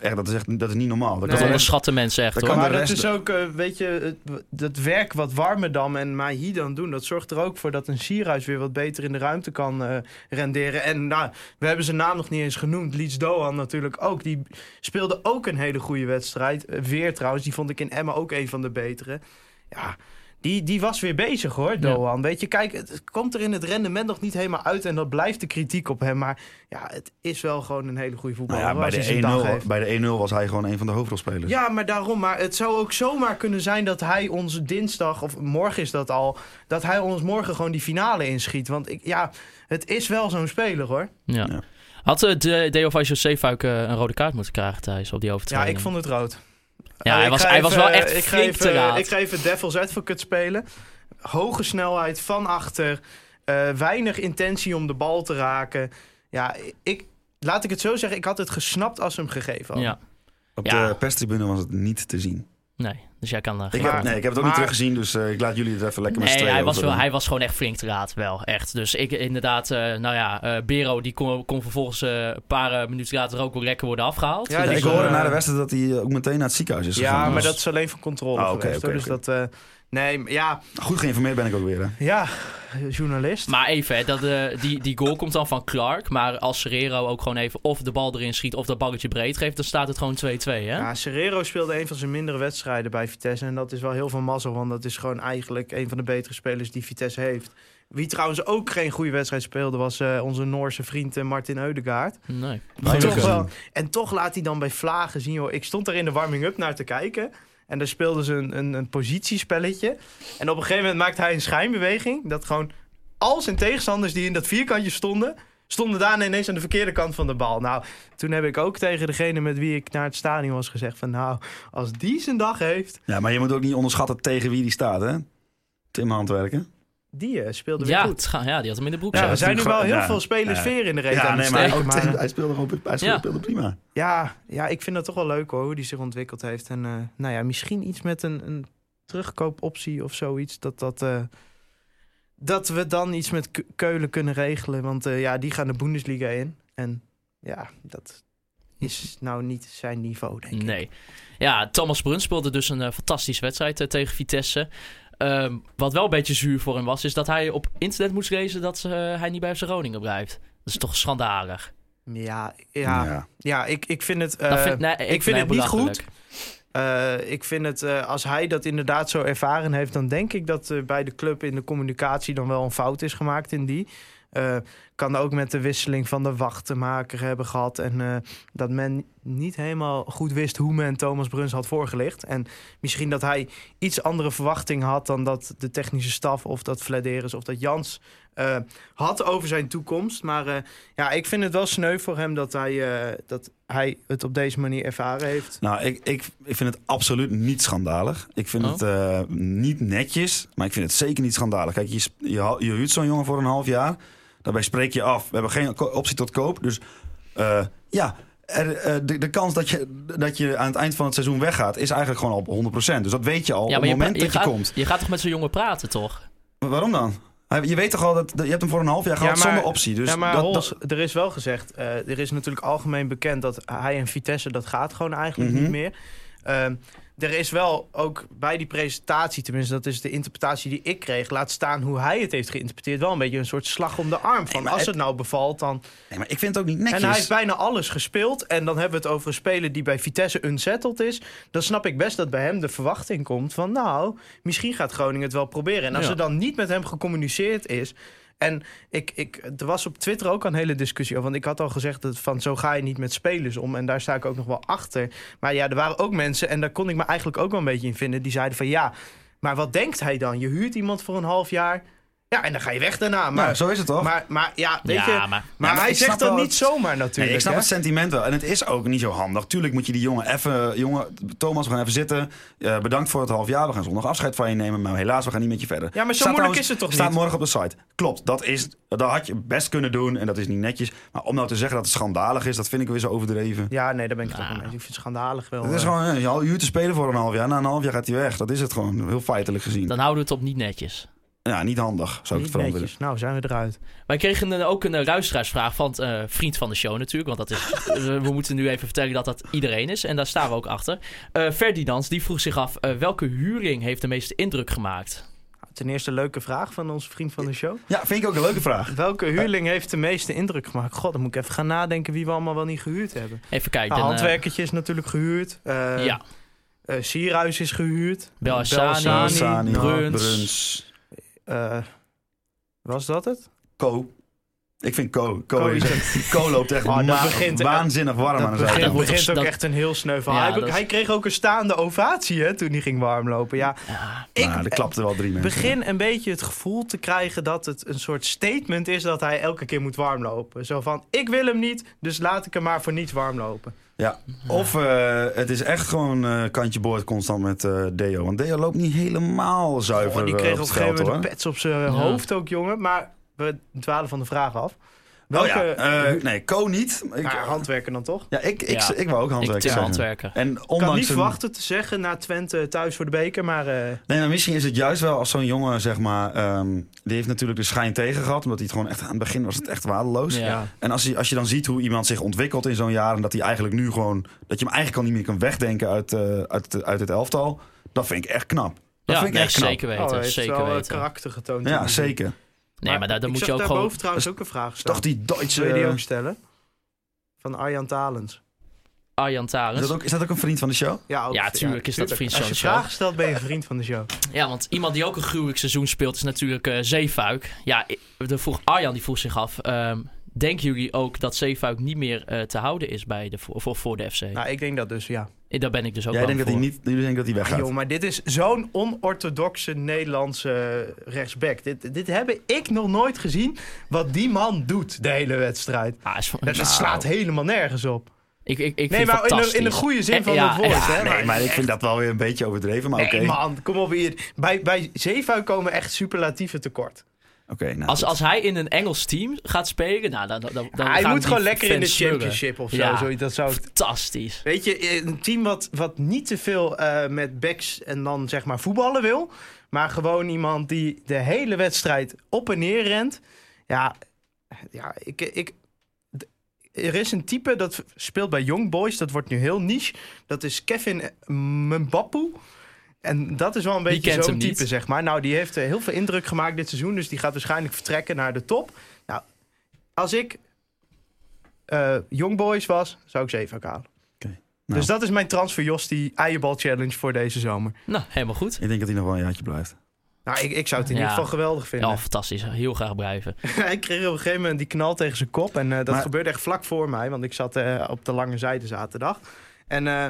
Echt, dat, is echt, dat is niet normaal. Dat, nee, dat onderschatten mensen echt. Hoor. Maar dat is ook, uh, weet je, dat werk wat Warmerdam en Mahi dan doen, dat zorgt er ook voor dat een Sierhuis weer wat beter in de ruimte kan uh, renderen. En nou, we hebben zijn naam nog niet eens genoemd. Ritsu Doan natuurlijk ook. Die speelde ook een hele goede wedstrijd. Uh, weer trouwens, die vond ik in Emmen ook een van de betere. Ja, die, die was weer bezig hoor, Doan. Ja. Weet je, kijk, het komt er in het rendement nog niet helemaal uit en dat blijft de kritiek op hem. Maar ja, het is wel gewoon een hele goede voetballer. Nou ja, bij, de een nul was hij gewoon een van de hoofdrolspelers. Ja, maar daarom. Maar het zou ook zomaar kunnen zijn dat hij ons dinsdag, of morgen is dat al, dat hij ons morgen gewoon die finale inschiet. Want ik, ja, het is wel zo'n speler hoor. Ja. Ja. Had uh, de Deyovaisio Zeefuik uh, een rode kaart moeten krijgen, Thijs, op die overtreding? Ja, ik vond het rood. Ja, hij was, even, hij was wel echt flink te raad. Ik ga even Devil's Advocate spelen. Hoge snelheid, van achter. Uh, weinig intentie om de bal te raken. Ja, ik, laat ik het zo zeggen. Ik had het gesnapt als ze hem gegeven hadden. Ja. Op ja. de perstribune was het niet te zien. Nee, dus jij kan... Uh, ik heb, nee, ik heb het ook maar, niet teruggezien, dus uh, ik laat jullie het even lekker nee, met z'n tweeën. Hij was, wel, hij was gewoon echt flink te raad, wel, echt. Dus ik inderdaad, uh, nou ja, uh, Bero, die kon, kon vervolgens uh, een paar uh, minuten later ook wel lekker worden afgehaald. Ja, dus ik hoorde uh, na de wedstrijd dat hij ook meteen naar het ziekenhuis is gegaan. Ja, maar dus... dat is alleen van controle ah, geweest, okay, okay, dus okay. dat... Uh, Nee, ja. Goed geïnformeerd ben ik ook weer, hè? Ja, journalist. Maar even, hè, dat, uh, die, die goal komt dan van Clark. Maar als Serrero ook gewoon even of de bal erin schiet of dat balletje breed geeft, dan staat het gewoon twee-twee, hè? Ja, Serrero speelde een van zijn mindere wedstrijden bij Vitesse. En dat is wel heel veel mazzel, want dat is gewoon eigenlijk een van de betere spelers die Vitesse heeft. Wie trouwens ook geen goede wedstrijd speelde, was uh, onze Noorse vriend uh, Martin Ødegaard. Nee. Maar toch wel, en toch laat hij dan bij Vlagen zien, hoor. Ik stond daar in de warming-up naar te kijken. En daar speelden ze een, een, een positiespelletje. En op een gegeven moment maakt hij een schijnbeweging. Dat gewoon al zijn tegenstanders die in dat vierkantje stonden... stonden daarna ineens aan de verkeerde kant van de bal. Nou, toen heb ik ook tegen degene met wie ik naar het stadion was gezegd... van nou, als die zijn dag heeft... Ja, maar je moet ook niet onderschatten tegen wie die staat, hè? Tim Handwerker. Die speelde weer ja, goed. Ga, ja, die had hem in de broek. Ja, er zijn nu wel heel ja, veel spelers ja, veer in de reet ja, aan nee, maar, ook, maar hij speelde gewoon hij speelde, ja. speelde prima. Ja, ja, ik vind dat toch wel leuk hoor, hoe die zich ontwikkeld heeft. En uh, nou ja, misschien iets met een, een terugkoopoptie of zoiets. Dat, dat, uh, dat we dan iets met Keulen kunnen regelen. Want uh, ja, die gaan de Bundesliga in. En ja, dat... is nou niet zijn niveau, denk ik. Nee. Ja, Thomas Bruns speelde dus een uh, fantastische wedstrijd uh, tegen Vitesse. Um, wat wel een beetje zuur voor hem was, is dat hij op internet moest lezen dat uh, hij niet bij F C Groningen blijft. Dat is toch schandalig. Ja, ja, ja. ja ik, ik vind het, uh, vind, nee, ik vind vind het niet goed. Uh, ik vind het, uh, als hij dat inderdaad zo ervaren heeft, dan denk ik dat uh, bij de club in de communicatie dan wel een fout is gemaakt in die... Uh, kan ook met de wisseling van de wacht te maken hebben gehad. En uh, dat men niet helemaal goed wist hoe men Thomas Bruns had voorgelicht. En misschien dat hij iets andere verwachtingen had... dan dat de technische staf of dat Vladeris of dat Jans uh, had over zijn toekomst. Maar uh, ja, ik vind het wel sneu voor hem dat hij, uh, dat hij het op deze manier ervaren heeft. Nou, ik, ik, ik vind het absoluut niet schandalig. Ik vind oh. het uh, niet netjes, maar ik vind het zeker niet schandalig. Kijk, je, je, je huurt zo'n jongen voor een half jaar... Daarbij spreek je af. We hebben geen optie tot koop. Dus uh, ja, er, uh, de, de kans dat je, dat je aan het eind van het seizoen weggaat... is eigenlijk gewoon al op honderd procent. Dus dat weet je al ja, op het moment je dat je gaat, komt. Je gaat toch met zo'n jongen praten, toch? Waarom dan? Je weet toch al, dat je hebt hem voor een half jaar gehad ja, zonder optie. Dus ja, maar dat, Hols, dat... er is wel gezegd... Uh, er is natuurlijk algemeen bekend dat hij en Vitesse... dat gaat gewoon eigenlijk mm-hmm. niet meer... Uh, Er is wel ook bij die presentatie, tenminste dat is de interpretatie die ik kreeg... laat staan hoe hij het heeft geïnterpreteerd. Wel een beetje een soort slag om de arm. Van, nee, als het, het nou bevalt, dan... Nee, maar ik vind het ook niet netjes. En hij heeft bijna alles gespeeld. En dan hebben we het over een speler die bij Vitesse unsettled is. Dan snap ik best dat bij hem de verwachting komt van... nou, misschien gaat Groningen het wel proberen. En als ja. er dan niet met hem gecommuniceerd is... En ik, ik, er was op Twitter ook een hele discussie over. Want ik had al gezegd, dat van zo ga je niet met spelers om. En daar sta ik ook nog wel achter. Maar ja, er waren ook mensen, en daar kon ik me eigenlijk ook wel een beetje in vinden. Die zeiden van ja, maar wat denkt hij dan? Je huurt iemand voor een half jaar. Ja, en dan ga je weg daarna. Maar ja, zo is het toch? Maar, maar ja, weet ja, je, maar, maar, maar hij zegt dat niet zomaar natuurlijk. Nee, ik snap hè? Het sentiment wel. En het is ook niet zo handig. Tuurlijk moet je die jongen even... Jongen, Thomas, we gaan even zitten. Uh, bedankt voor het half jaar. We gaan zondag afscheid van je nemen. Maar helaas, we gaan niet met je verder. Ja, maar zo staat moeilijk trouwens, is het toch niet? Staat morgen op de site. Klopt, dat, is, dat had je best kunnen doen. En dat is niet netjes. Maar om nou te zeggen dat het schandalig is, dat vind ik weer zo overdreven. Ja, nee, daar ben ik nou. toch niet mee. Ik vind het schandalig wel. Het is gewoon, je huurt te spelen voor een half jaar. Na een half jaar gaat hij weg. Dat is het gewoon, heel feitelijk gezien. Dan houden we het op niet netjes. Ja, niet handig, zou ik het veranderen. Nou, zijn we eruit. Wij kregen een, ook een uh, luisteraarsvraag van uh, vriend van de show natuurlijk. Want dat is, uh, we moeten nu even vertellen dat dat iedereen is. En daar staan we ook achter. Uh, Ferdinand, die vroeg zich af, uh, welke huurling heeft de meeste indruk gemaakt? Ten eerste een leuke vraag van onze vriend van de show. Ja, vind ik ook een leuke vraag. Welke huurling heeft de meeste indruk gemaakt? God, dan moet ik even gaan nadenken wie we allemaal wel niet gehuurd hebben. Even kijken. Nou, Handwerkertje is natuurlijk gehuurd. Uh, ja. Uh, Sierhuis is gehuurd. Belhassani, Bruns... Uh, was dat het? Ko. Ik vind Ko. Ko, Ko, is echt, Ko loopt echt oh, ma- begint, waanzinnig warm aan de zijde. Het begint ook dat, echt een heel sneu verhaal. Ja, hij, dat... hij kreeg ook een staande ovatie hè, toen hij ging warmlopen. Ja, ja ik nou, klapte wel drie mensen. Begin ja. een beetje het gevoel te krijgen dat het een soort statement is dat hij elke keer moet warmlopen. Zo van, ik wil hem niet, dus laat ik hem maar voor niets warmlopen. Ja, of uh, het is echt gewoon uh, kantje boord constant met uh, Deo. Want Deo loopt niet helemaal zuiver. Oh, die kreeg uh, op een gegeven moment de pets op zijn ja. hoofd ook, jongen. Maar we dwalen van de vraag af. Welke... Oh ja, uh, nee, Ko niet. Ik, maar Handwerker dan toch? Ja, ik, ik, ja. ik, ik wou ook Handwerker zijn. Handwerker. En ondanks kan niet een... verwachten te zeggen na Twente thuis voor de beker, maar... Uh... Nee, maar misschien is het juist wel als zo'n jongen, zeg maar... Um, die heeft natuurlijk de schijn tegen gehad, omdat hij het gewoon echt... Aan het begin was het echt waardeloos. Ja. Ja. En als je, als je dan ziet hoe iemand zich ontwikkelt in zo'n jaar... en dat hij eigenlijk nu gewoon... dat je hem eigenlijk al niet meer kan wegdenken uit, uh, uit, uit het elftal... dat vind ik echt knap. Dat ja, vind ik nee, echt knap. Zeker weten. Oh, heeft zeker wel weten. Karakter getoond. Ja, zeker. Nee, maar, maar daar, dan moet je ook gewoon... boven trouwens ook een vraag stellen. Toch die Duitse... Wil je die ook stellen? Van Arjan Talens. Arjan Talens. Is dat ook, is dat ook een vriend van de show? Ja, ook, ja tuurlijk ja, is tuurlijk. dat een vriend van de show. Als je vragen stelt, ben je een vriend van de show. Ja, want iemand die ook een gruwelijk seizoen speelt is natuurlijk uh, Zeefuik. Ja, de vroeg, Arjan die vroeg zich af... Um, denken jullie ook dat Zeefuik niet meer uh, te houden is bij de, voor, voor de F C? Nou, ik denk dat dus, ja. Daar ben ik dus ook Jij denkt dat hij niet, jullie denken dat hij weggaat. Joh, maar dit is zo'n onorthodoxe Nederlandse rechtsback. Dit, dit heb ik nog nooit gezien. Wat die man doet de hele wedstrijd. Ah, is, dat nou, slaat helemaal nergens op. Ik, ik, ik nee, vind maar in de, in de goede zin en, van ja, het woord. Ja, hè, nee, maar, maar ik vind dat wel weer een beetje overdreven. Maar nee, okay. man, kom op hier. Bij, bij Zeefuik komen echt superlatieven tekort. Okay, nou, als, als hij in een Engels team gaat spelen, nou, dan, dan, dan ja, hij moet gewoon lekker in de championship of zo. Ja, zo dat zou fantastisch. Weet je, een team wat, wat niet te veel uh, met backs en dan zeg maar voetballen wil, maar gewoon iemand die de hele wedstrijd op en neer rent. Ja, ja ik, ik, er is een type dat speelt bij Young Boys, dat wordt nu heel niche. Dat is Kevin Mbappé. En dat is wel een beetje zo'n type, niet. zeg maar. Nou, die heeft heel veel indruk gemaakt dit seizoen. Dus die gaat waarschijnlijk vertrekken naar de top. Nou, als ik uh, Young Boys was, zou ik Zeefuik halen. Okay, nou. Dus dat is mijn transfer Jos, die eierbal challenge voor deze zomer. Nou, helemaal goed. Ik denk dat hij nog wel een jaartje blijft. Nou, ik, ik zou het in ieder geval ja. geweldig vinden. Ja, fantastisch. Heel graag blijven. Ik kreeg op een gegeven moment die knal tegen zijn kop. En uh, dat maar... gebeurde echt vlak voor mij. Want ik zat uh, op de lange zijde zaterdag. En... Uh,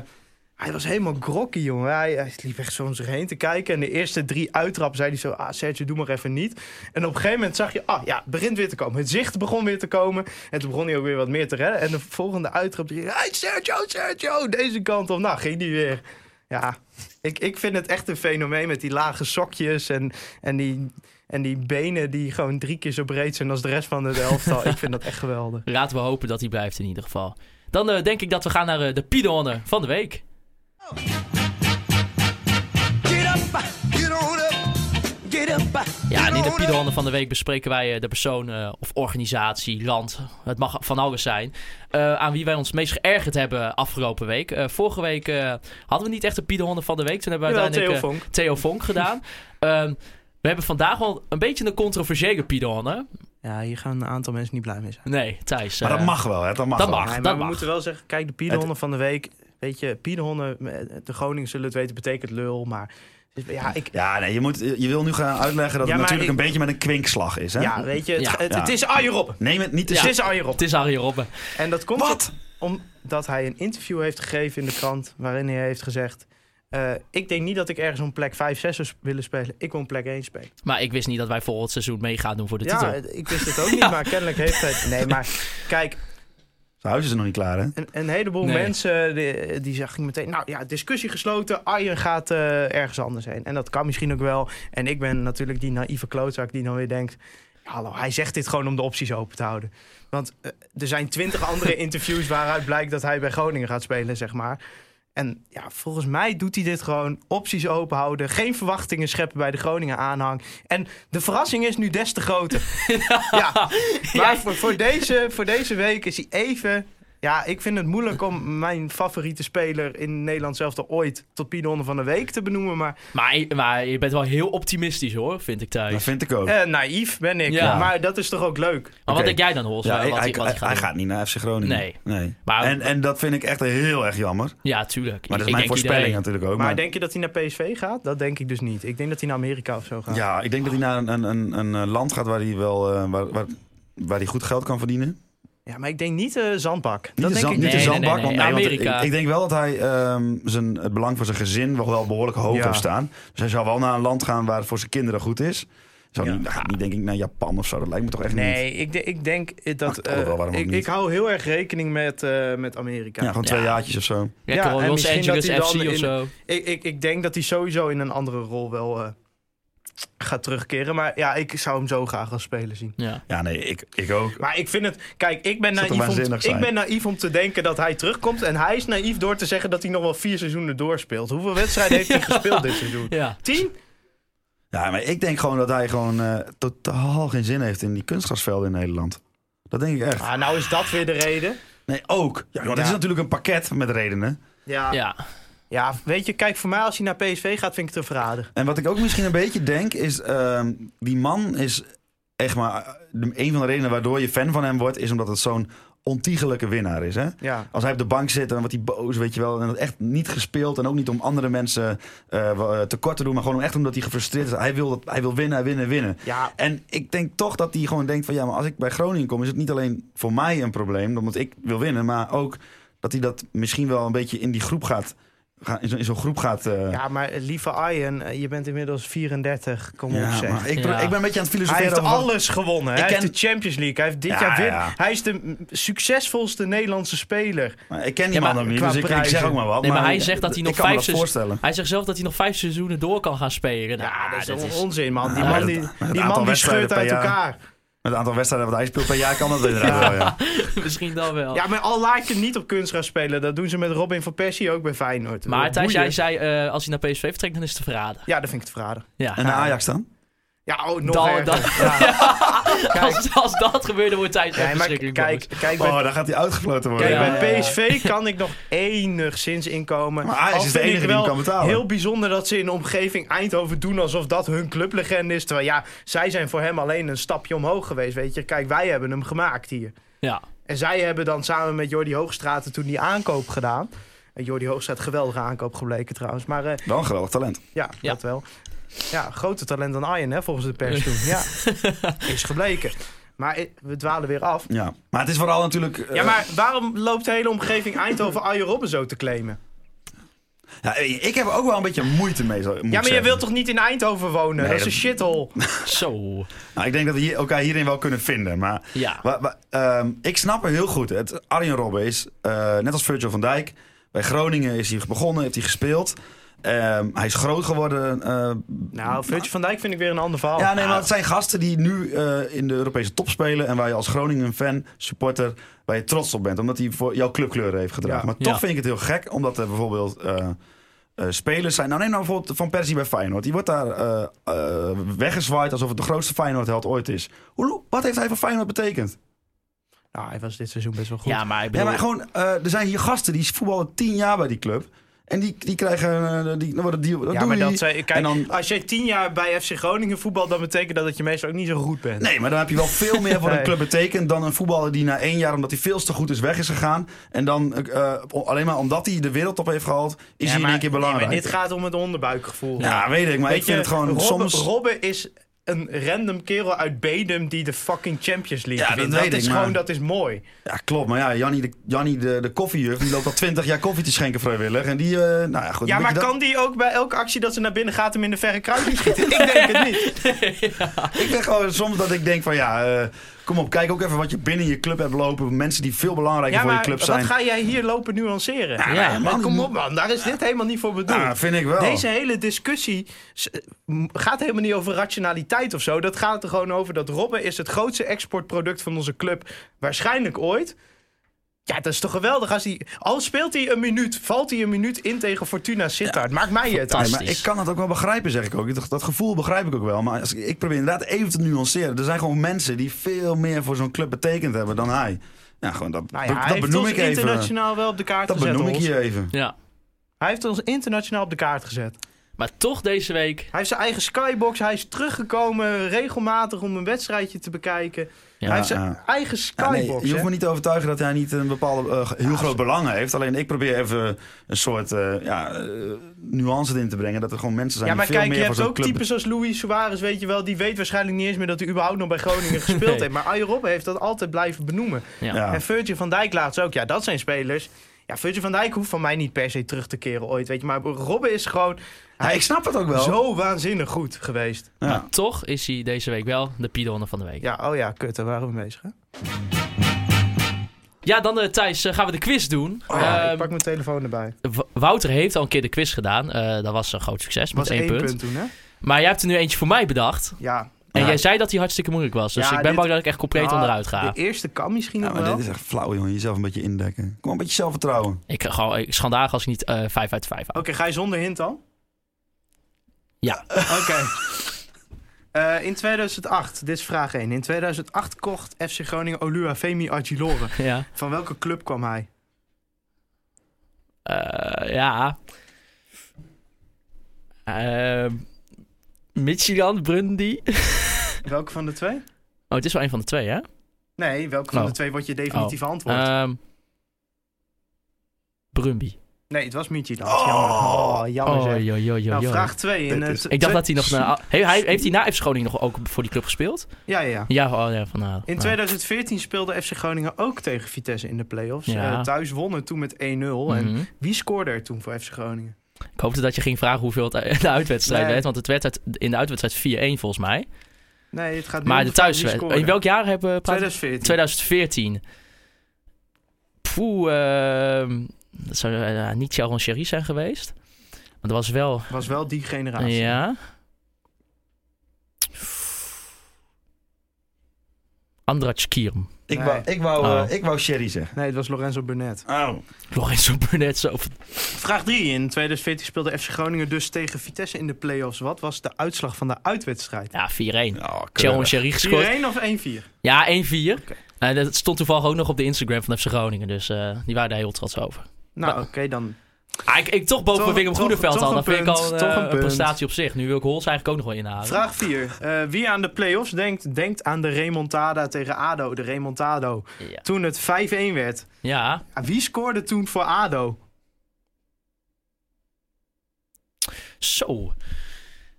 Hij was helemaal grokkie, jongen. Hij, hij liep echt zo om zich heen te kijken. En de eerste drie uittrappen zei hij zo... Ah, Sergio, doe maar even niet. En op een gegeven moment zag je... Ah, ja, het begint weer te komen. Het zicht begon weer te komen. En toen begon hij ook weer wat meer te redden. En de volgende uittrap... Hey, Sergio, Sergio, deze kant op. Nou, ging die weer. Ja, ik, ik vind het echt een fenomeen met die lage sokjes... en, en, die, en die benen die gewoon drie keer zo breed zijn... als de rest van het elftal. Ik vind dat echt geweldig. Laten we hopen dat hij blijft in ieder geval. Dan uh, denk ik dat we gaan naar uh, de Pidonne van de week. Ja, en in de Piedelhanden van de week bespreken wij de persoon uh, of organisatie, land, het mag van alles zijn, uh, aan wie wij ons meest geërgerd hebben afgelopen week. Uh, vorige week uh, hadden we niet echt de Piedelhanden van de week, toen hebben we uiteindelijk Theo Vonk, uh, Theo Vonk gedaan. Um, we hebben vandaag wel een beetje een controversiële Piedelhanden. Ja, hier gaan een aantal mensen niet blij mee zijn. Nee, Thijs. Maar dat uh, mag wel, hè? Dat mag dat wel. Mag, nee, maar dat we mag. moeten wel zeggen, kijk, de Piedelhanden het... van de week... Weet je, Piedehonnen, de Groningen zullen het weten, betekent lul. Maar Dus, ja, ik... ja nee, je, moet, je wil nu gaan uitleggen dat ja, het natuurlijk ik... een beetje met een kwinkslag is. Hè? Ja, weet je, het, ja. het, het, het is Arjen Robben. Neem het niet te ja. Het is Arjen Robben. Het is Arjen Robben. En dat komt Wat? omdat hij een interview heeft gegeven in de krant waarin hij heeft gezegd... Uh, ik denk niet dat ik ergens om plek vijf zes zou willen spelen. Ik wil om plek één spelen. Maar ik wist niet dat wij volgend seizoen mee gaan doen voor de ja, titel. Ja, ik wist het ook niet, ja. maar kennelijk heeft hij... Nee, maar kijk... Zijn huis is er nog niet klaar, hè? Een, een heleboel nee. mensen, die, die zag ik meteen... Nou ja, discussie gesloten. Arjen gaat uh, ergens anders heen. En dat kan misschien ook wel. En ik ben natuurlijk die naïeve klootzak die dan weer denkt... Hallo, hij zegt dit gewoon om de opties open te houden. Want uh, er zijn twintig andere interviews waaruit blijkt dat hij bij Groningen gaat spelen, zeg maar. En ja, volgens mij doet hij dit gewoon. Opties openhouden. Geen verwachtingen scheppen bij de Groningen aanhang. En de verrassing is nu des te groter. ja. ja. Maar voor, voor, deze, voor deze week is hij even... Ja, ik vind het moeilijk om mijn favoriete speler in Nederland zelfs al ooit tot Piedon van de Week te benoemen. Maar... Maar, maar je bent wel heel optimistisch hoor, vind ik thuis. Dat vind ik ook. Uh, naïef ben ik, ja. maar dat is toch ook leuk. Maar okay. wat denk jij dan, Hols? Ja, hij, hij, hij, hij gaat niet naar F C Groningen. Nee. nee. Maar, en, en dat vind ik echt heel erg jammer. Ja, tuurlijk. Maar dat is ik mijn voorspelling iedereen. natuurlijk ook. Maar, maar denk je dat hij naar P S V gaat? Dat denk ik dus niet. Ik denk dat hij naar Amerika of zo gaat. Ja, ik denk oh. dat hij naar een, een, een, een land gaat waar hij, wel, uh, waar, waar, waar hij goed geld kan verdienen. Ja, maar ik denk niet uh, zandbak. Niet dat de, denk zand, ik niet nee, de zandbak, nee, nee, nee. Want, nee, Amerika. Want ik, ik denk wel dat hij um, zijn, het belang voor zijn gezin wel, wel behoorlijk hoog ja. heeft staan. Dus hij zou wel naar een land gaan waar het voor zijn kinderen goed is. Zou ja. niet, ja. niet denk ik naar Japan of zo, dat lijkt me toch echt nee, niet. Nee, ik, ik denk dat... Ach, uh, wel, ik, ik hou heel erg rekening met, uh, met Amerika. Ja, gewoon twee ja. jaartjes of zo. Ja, ja en Los Angeles F C in, of zo. Ik, ik, ik denk dat hij sowieso in een andere rol wel... Uh, gaat terugkeren, maar ja, ik zou hem zo graag als speler zien. Ja, ja nee, ik, ik ook. Maar ik vind het... Kijk, ik ben, naïef om, ik ben naïef om te denken dat hij terugkomt en hij is naïef door te zeggen dat hij nog wel vier seizoenen doorspeelt. Hoeveel wedstrijden heeft hij ja. gespeeld dit seizoen? Ja. Tien? Ja, maar ik denk gewoon dat hij gewoon uh, totaal geen zin heeft in die kunstgrasvelden in Nederland. Dat denk ik echt. Ah, nou is dat weer de reden. Nee, ook. Ja, want ja. Het is natuurlijk een pakket met redenen. Ja. Ja. Ja, weet je, kijk, voor mij als hij naar P S V gaat, vind ik het een verrader. En wat ik ook misschien een beetje denk, is... Uh, die man is echt maar... Een van de redenen waardoor je fan van hem wordt... is omdat het zo'n ontiegelijke winnaar is. Hè? Ja. Als hij op de bank zit, dan wordt hij boos, weet je wel. En dat echt niet gespeeld. En ook niet om andere mensen uh, tekort te doen. Maar gewoon echt omdat hij gefrustreerd is. Hij wil, dat, hij wil winnen, winnen, winnen. Ja. En ik denk toch dat hij gewoon denkt van... Ja, maar als ik bij Groningen kom, is het niet alleen voor mij een probleem. Omdat ik wil winnen. Maar ook dat hij dat misschien wel een beetje in die groep gaat... In zo'n zo groep gaat... Uh... Ja, maar lieve Arjen, je bent inmiddels vierendertig. Kom ja, op, zeg. Maar ik, ben, ja. ik ben een beetje aan het filosoferen. Hij heeft over... alles gewonnen. Hij ken... heeft de Champions League. Hij heeft dit ja, jaar win... ja. Hij is de succesvolste Nederlandse speler. Maar ik ken die ja, man nog niet, dus ik, ik zeg ook maar wat. Nee, maar, maar hij zegt dat hij nog vijf seizoenen... Hij zegt zelf dat hij nog vijf seizoenen door kan gaan spelen. Ja, ja dat, dat is onzin, man. Die ja, man, dat, die, die, man die scheurt uit jaar. elkaar. Met het aantal wedstrijden wat hij speelt per jaar kan dat inderdaad ja. wel, ja. Misschien dan wel. Ja, maar al laat je niet op kunstgras spelen. Dat doen ze met Robin van Persie ook bij Feyenoord. Maar Thijs, jij zei, uh, als hij naar P S V vertrekt, dan is het te verraden. Ja, dat vind ik te verraden. Ja. En naar Ajax dan? Ja, oh, nog dan, dan, ja. Ja. Als, als dat gebeurde, wordt Thijs echt verschrikkelijk. Kijk, kijk, oh, bij, dan gaat hij uitgefloten worden. Kijk, ja, bij ja, P S V ja. kan ik nog enigszins inkomen. Maar Ajax is de enige die kan betalen. Heel bijzonder dat ze in de omgeving Eindhoven doen alsof dat hun clublegende is. Terwijl ja, zij zijn voor hem alleen een stapje omhoog geweest, weet je. Kijk, wij hebben hem gemaakt hier. Ja. En zij hebben dan samen met Jordi Hoogstraten toen die aankoop gedaan. En Jordi Hoogstraat, geweldige aankoop gebleken trouwens. Maar, uh, wel een geweldig talent. Ja, ja. dat wel. Ja, groter talent dan Arjen, hè, volgens de pers toen. Ja, is gebleken. Maar we dwalen weer af. Ja, maar het is vooral natuurlijk... Uh... Ja, maar waarom loopt de hele omgeving Eindhoven Arjen Robben zo te claimen? Ja, ik heb ook wel een beetje moeite mee. Zo, ja, maar je wilt toch niet in Eindhoven wonen? Nee, dat is een shithole. Zo. Nou, ik denk dat we hier, elkaar hierin wel kunnen vinden. Maar ja. wa, wa, um, ik snap het heel goed. Het, Arjen Robben is, uh, net als Virgil van Dijk... Bij Groningen is hij begonnen, heeft hij gespeeld... Um, hij is groot geworden. Uh, nou, Virgil van Dijk vind ik weer een ander verhaal. Ja, nee, maar het zijn gasten die nu uh, in de Europese top spelen... en waar je als Groningen-fan, supporter, waar je trots op bent... omdat hij voor jouw clubkleuren heeft gedragen. Ja. Maar toch ja. vind ik het heel gek, omdat er bijvoorbeeld uh, uh, spelers zijn... Nou, neem nou bijvoorbeeld Van Persie bij Feyenoord. Die wordt daar uh, uh, weggezwaaid alsof het de grootste Feyenoord-held ooit is. Hoe, wat heeft hij voor Feyenoord betekend? Nou, hij was dit seizoen best wel goed. Ja, maar, ik bedoel... ja, maar gewoon, uh, er zijn hier gasten die voetballen tien jaar bij die club... En die, die krijgen... Die, nou, dat deal, dat ja, maar dat, kijk, en dan, als jij tien jaar bij F C Groningen voetbalt... dan betekent dat dat je meestal ook niet zo goed bent. Nee, maar dan heb je wel veel meer voor nee. een club betekend... dan een voetballer die na één jaar, omdat hij veel te goed is, weg is gegaan. En dan uh, alleen maar omdat hij de wereldtop heeft gehaald... is ja, hij in één keer belangrijk. Nee, dit gaat om het onderbuikgevoel. Ja, weet ik. Maar weet ik vind je, het gewoon Robben, soms... Robben is... een random kerel uit Bedum die de fucking Champions League ja, wint. Dat, dat is ik, gewoon, maar... dat is mooi. Ja, klopt. Maar ja, Jannie de, Jannie de, de koffiejuf, die loopt al twintig jaar koffie te schenken vrijwillig. En die, uh, nou ja, goed. Ja, maar kan dat... die ook bij elke actie dat ze naar binnen gaat hem in de verre kruising schieten? Ik denk het niet. Nee, ja. Ik denk gewoon soms dat ik denk van ja... Uh, kom op, kijk ook even wat je binnen je club hebt lopen. Mensen die veel belangrijker ja, maar, voor je club zijn. Ja, wat ga jij hier lopen nuanceren? Ja, ja, man, maar kom op man, daar is dit helemaal niet voor bedoeld. Ja, vind ik wel. Deze hele discussie gaat helemaal niet over rationaliteit of zo. Dat gaat er gewoon over dat Robben is het grootste exportproduct van onze club. Waarschijnlijk ooit. Ja, dat is toch geweldig. Als hij, al speelt hij een minuut, valt hij een minuut in tegen Fortuna Sittard. Ja, maakt mij het uit. Maar ik kan dat ook wel begrijpen, zeg ik ook. Dat gevoel begrijp ik ook wel. Maar als, ik probeer inderdaad even te nuanceren. Er zijn gewoon mensen die veel meer voor zo'n club betekend hebben dan hij. Ja, gewoon dat, nou ja, be, dat benoem ik even. Hij heeft ons internationaal wel op de kaart dat gezet. Dat benoem ons. Ik je even. Ja. Hij heeft ons internationaal op de kaart gezet. Maar toch deze week... Hij heeft zijn eigen skybox. Hij is teruggekomen regelmatig om een wedstrijdje te bekijken. Ja, hij heeft zijn ja. eigen skybox. Ja, nee, je hoeft me niet te overtuigen dat hij niet een bepaalde uh, heel ja, groot zo. belang heeft. Alleen ik probeer even een soort uh, ja, uh, nuance in te brengen. Dat er gewoon mensen zijn ja, die veel kijk, meer voor zo'n club... Ja, maar kijk, je hebt ook types als Luis Suarez, weet je wel. Die weet waarschijnlijk niet eens meer dat hij überhaupt nog bij Groningen gespeeld nee. heeft. Maar Arjen Robben heeft dat altijd blijven benoemen. Ja. Ja. En Virgil van Dijk laatst ook. Ja, dat zijn spelers... Ja, Virgil van Dijk hoeft van mij niet per se terug te keren ooit, weet je. Maar Robben is gewoon... Ja, hij ik snap het ook wel. Zo waanzinnig goed geweest. Ja. Maar toch is hij deze week wel de Piedonner van de week. Ja, oh ja, kut. Daar waren we bezig, hè? Ja, dan uh, Thijs, uh, gaan we de quiz doen. Oh, ja, um, ik pak mijn telefoon erbij. W- Wouter heeft al een keer de quiz gedaan. Uh, dat was een groot succes. Dat was één punt. punt toen, hè? Maar jij hebt er nu eentje voor mij bedacht. Ja. En ja. jij zei dat hij hartstikke moeilijk was. Dus ja, ik ben dit... bang dat ik echt compleet ja, onderuit ga. De eerste kan misschien ja, nog wel. Dit is echt flauw, jongen. Jezelf een beetje indekken. Kom een beetje zelfvertrouwen. Ik ga ik schandalig als ik niet uh, vijf uit vijf hou. Oké, okay, ga je zonder hint al? Ja. Oké. Okay. Uh, in tweeduizend acht, dit is vraag één. In tweeduizend acht kocht F C Groningen Oluwafemi Agilore. Ja. Van welke club kwam hij? Uh, ja. Uh, Michigan, Brundy. Welke van de twee? Oh, het is wel een van de twee, hè? Nee, welke van oh. de twee wordt je definitieve oh. antwoord? Um, Brumby. Nee, het was Michigan. Oh, jammer zeg. Oh, yo, yo, yo, nou, vraag twee. In, uh, t- ik dacht dat hij nog... Na, he, hij, heeft hij na F C Groningen nog ook voor die club gespeeld? Ja, ja, ja. ja, oh, ja van, uh, in tweeduizend veertien speelde F C Groningen ook tegen Vitesse in de play-offs. Ja. Uh, thuis wonnen toen met één nul. Mm-hmm. En wie scoorde er toen voor F C Groningen? Ik hoopte dat je ging vragen hoeveel het de uitwedstrijd nee. werd. Want het werd uit, in de uitwedstrijd vier één volgens mij. Nee, het gaat niet maar de thuiswedstrijd. In welk jaar hebben we... tweeduizend veertien tweeduizend veertien Poeh, uh, dat zou uh, niet Sharon Cherry zijn geweest. Want dat was wel... was wel die generatie. Ja. Andratj Kierm. Ik, nee. wou, ik, wou, oh. uh, ik wou Sherry zeggen. Nee, het was Lorenzo Burnett. Oh. Lorenzo Burnett. Zo. Vraag drie. In tweeduizend veertien speelde F C Groningen dus tegen Vitesse in de play-offs. Wat was de uitslag van de uitwedstrijd? Ja, vier één. Oh, Sharon Sherry gescoord. vier één of één vier? Ja, één vier. Okay. Uh, dat stond toevallig ook nog op de Instagram van F C Groningen. Dus uh, die waren daar heel trots over. Nou, oké okay, dan... Ah, ik, ik toch boven toch, Willem Goedeveld al. Dat vind ik al uh, een, een prestatie op zich. Nu wil ik Hols eigenlijk ook nog wel inhalen. Vraag vier. Uh, wie aan de play-offs denkt, denkt aan de remontada tegen A D O. De remontado. Ja. Toen het vijf één werd. Ja. Wie scoorde toen voor A D O? Zo.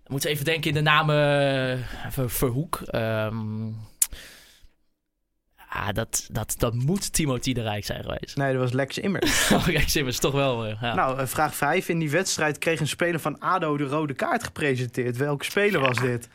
We moeten even denken in de namen uh, Verhoek. Um... Ah, dat, dat, dat moet Timothy de Rijk zijn geweest. Nee, dat was Lex Immers. oh, Lex Immers, toch wel. Ja. Nou, uh, vraag vijf. In die wedstrijd kreeg een speler van A D O de rode kaart gepresenteerd. Welke speler ja. was dit?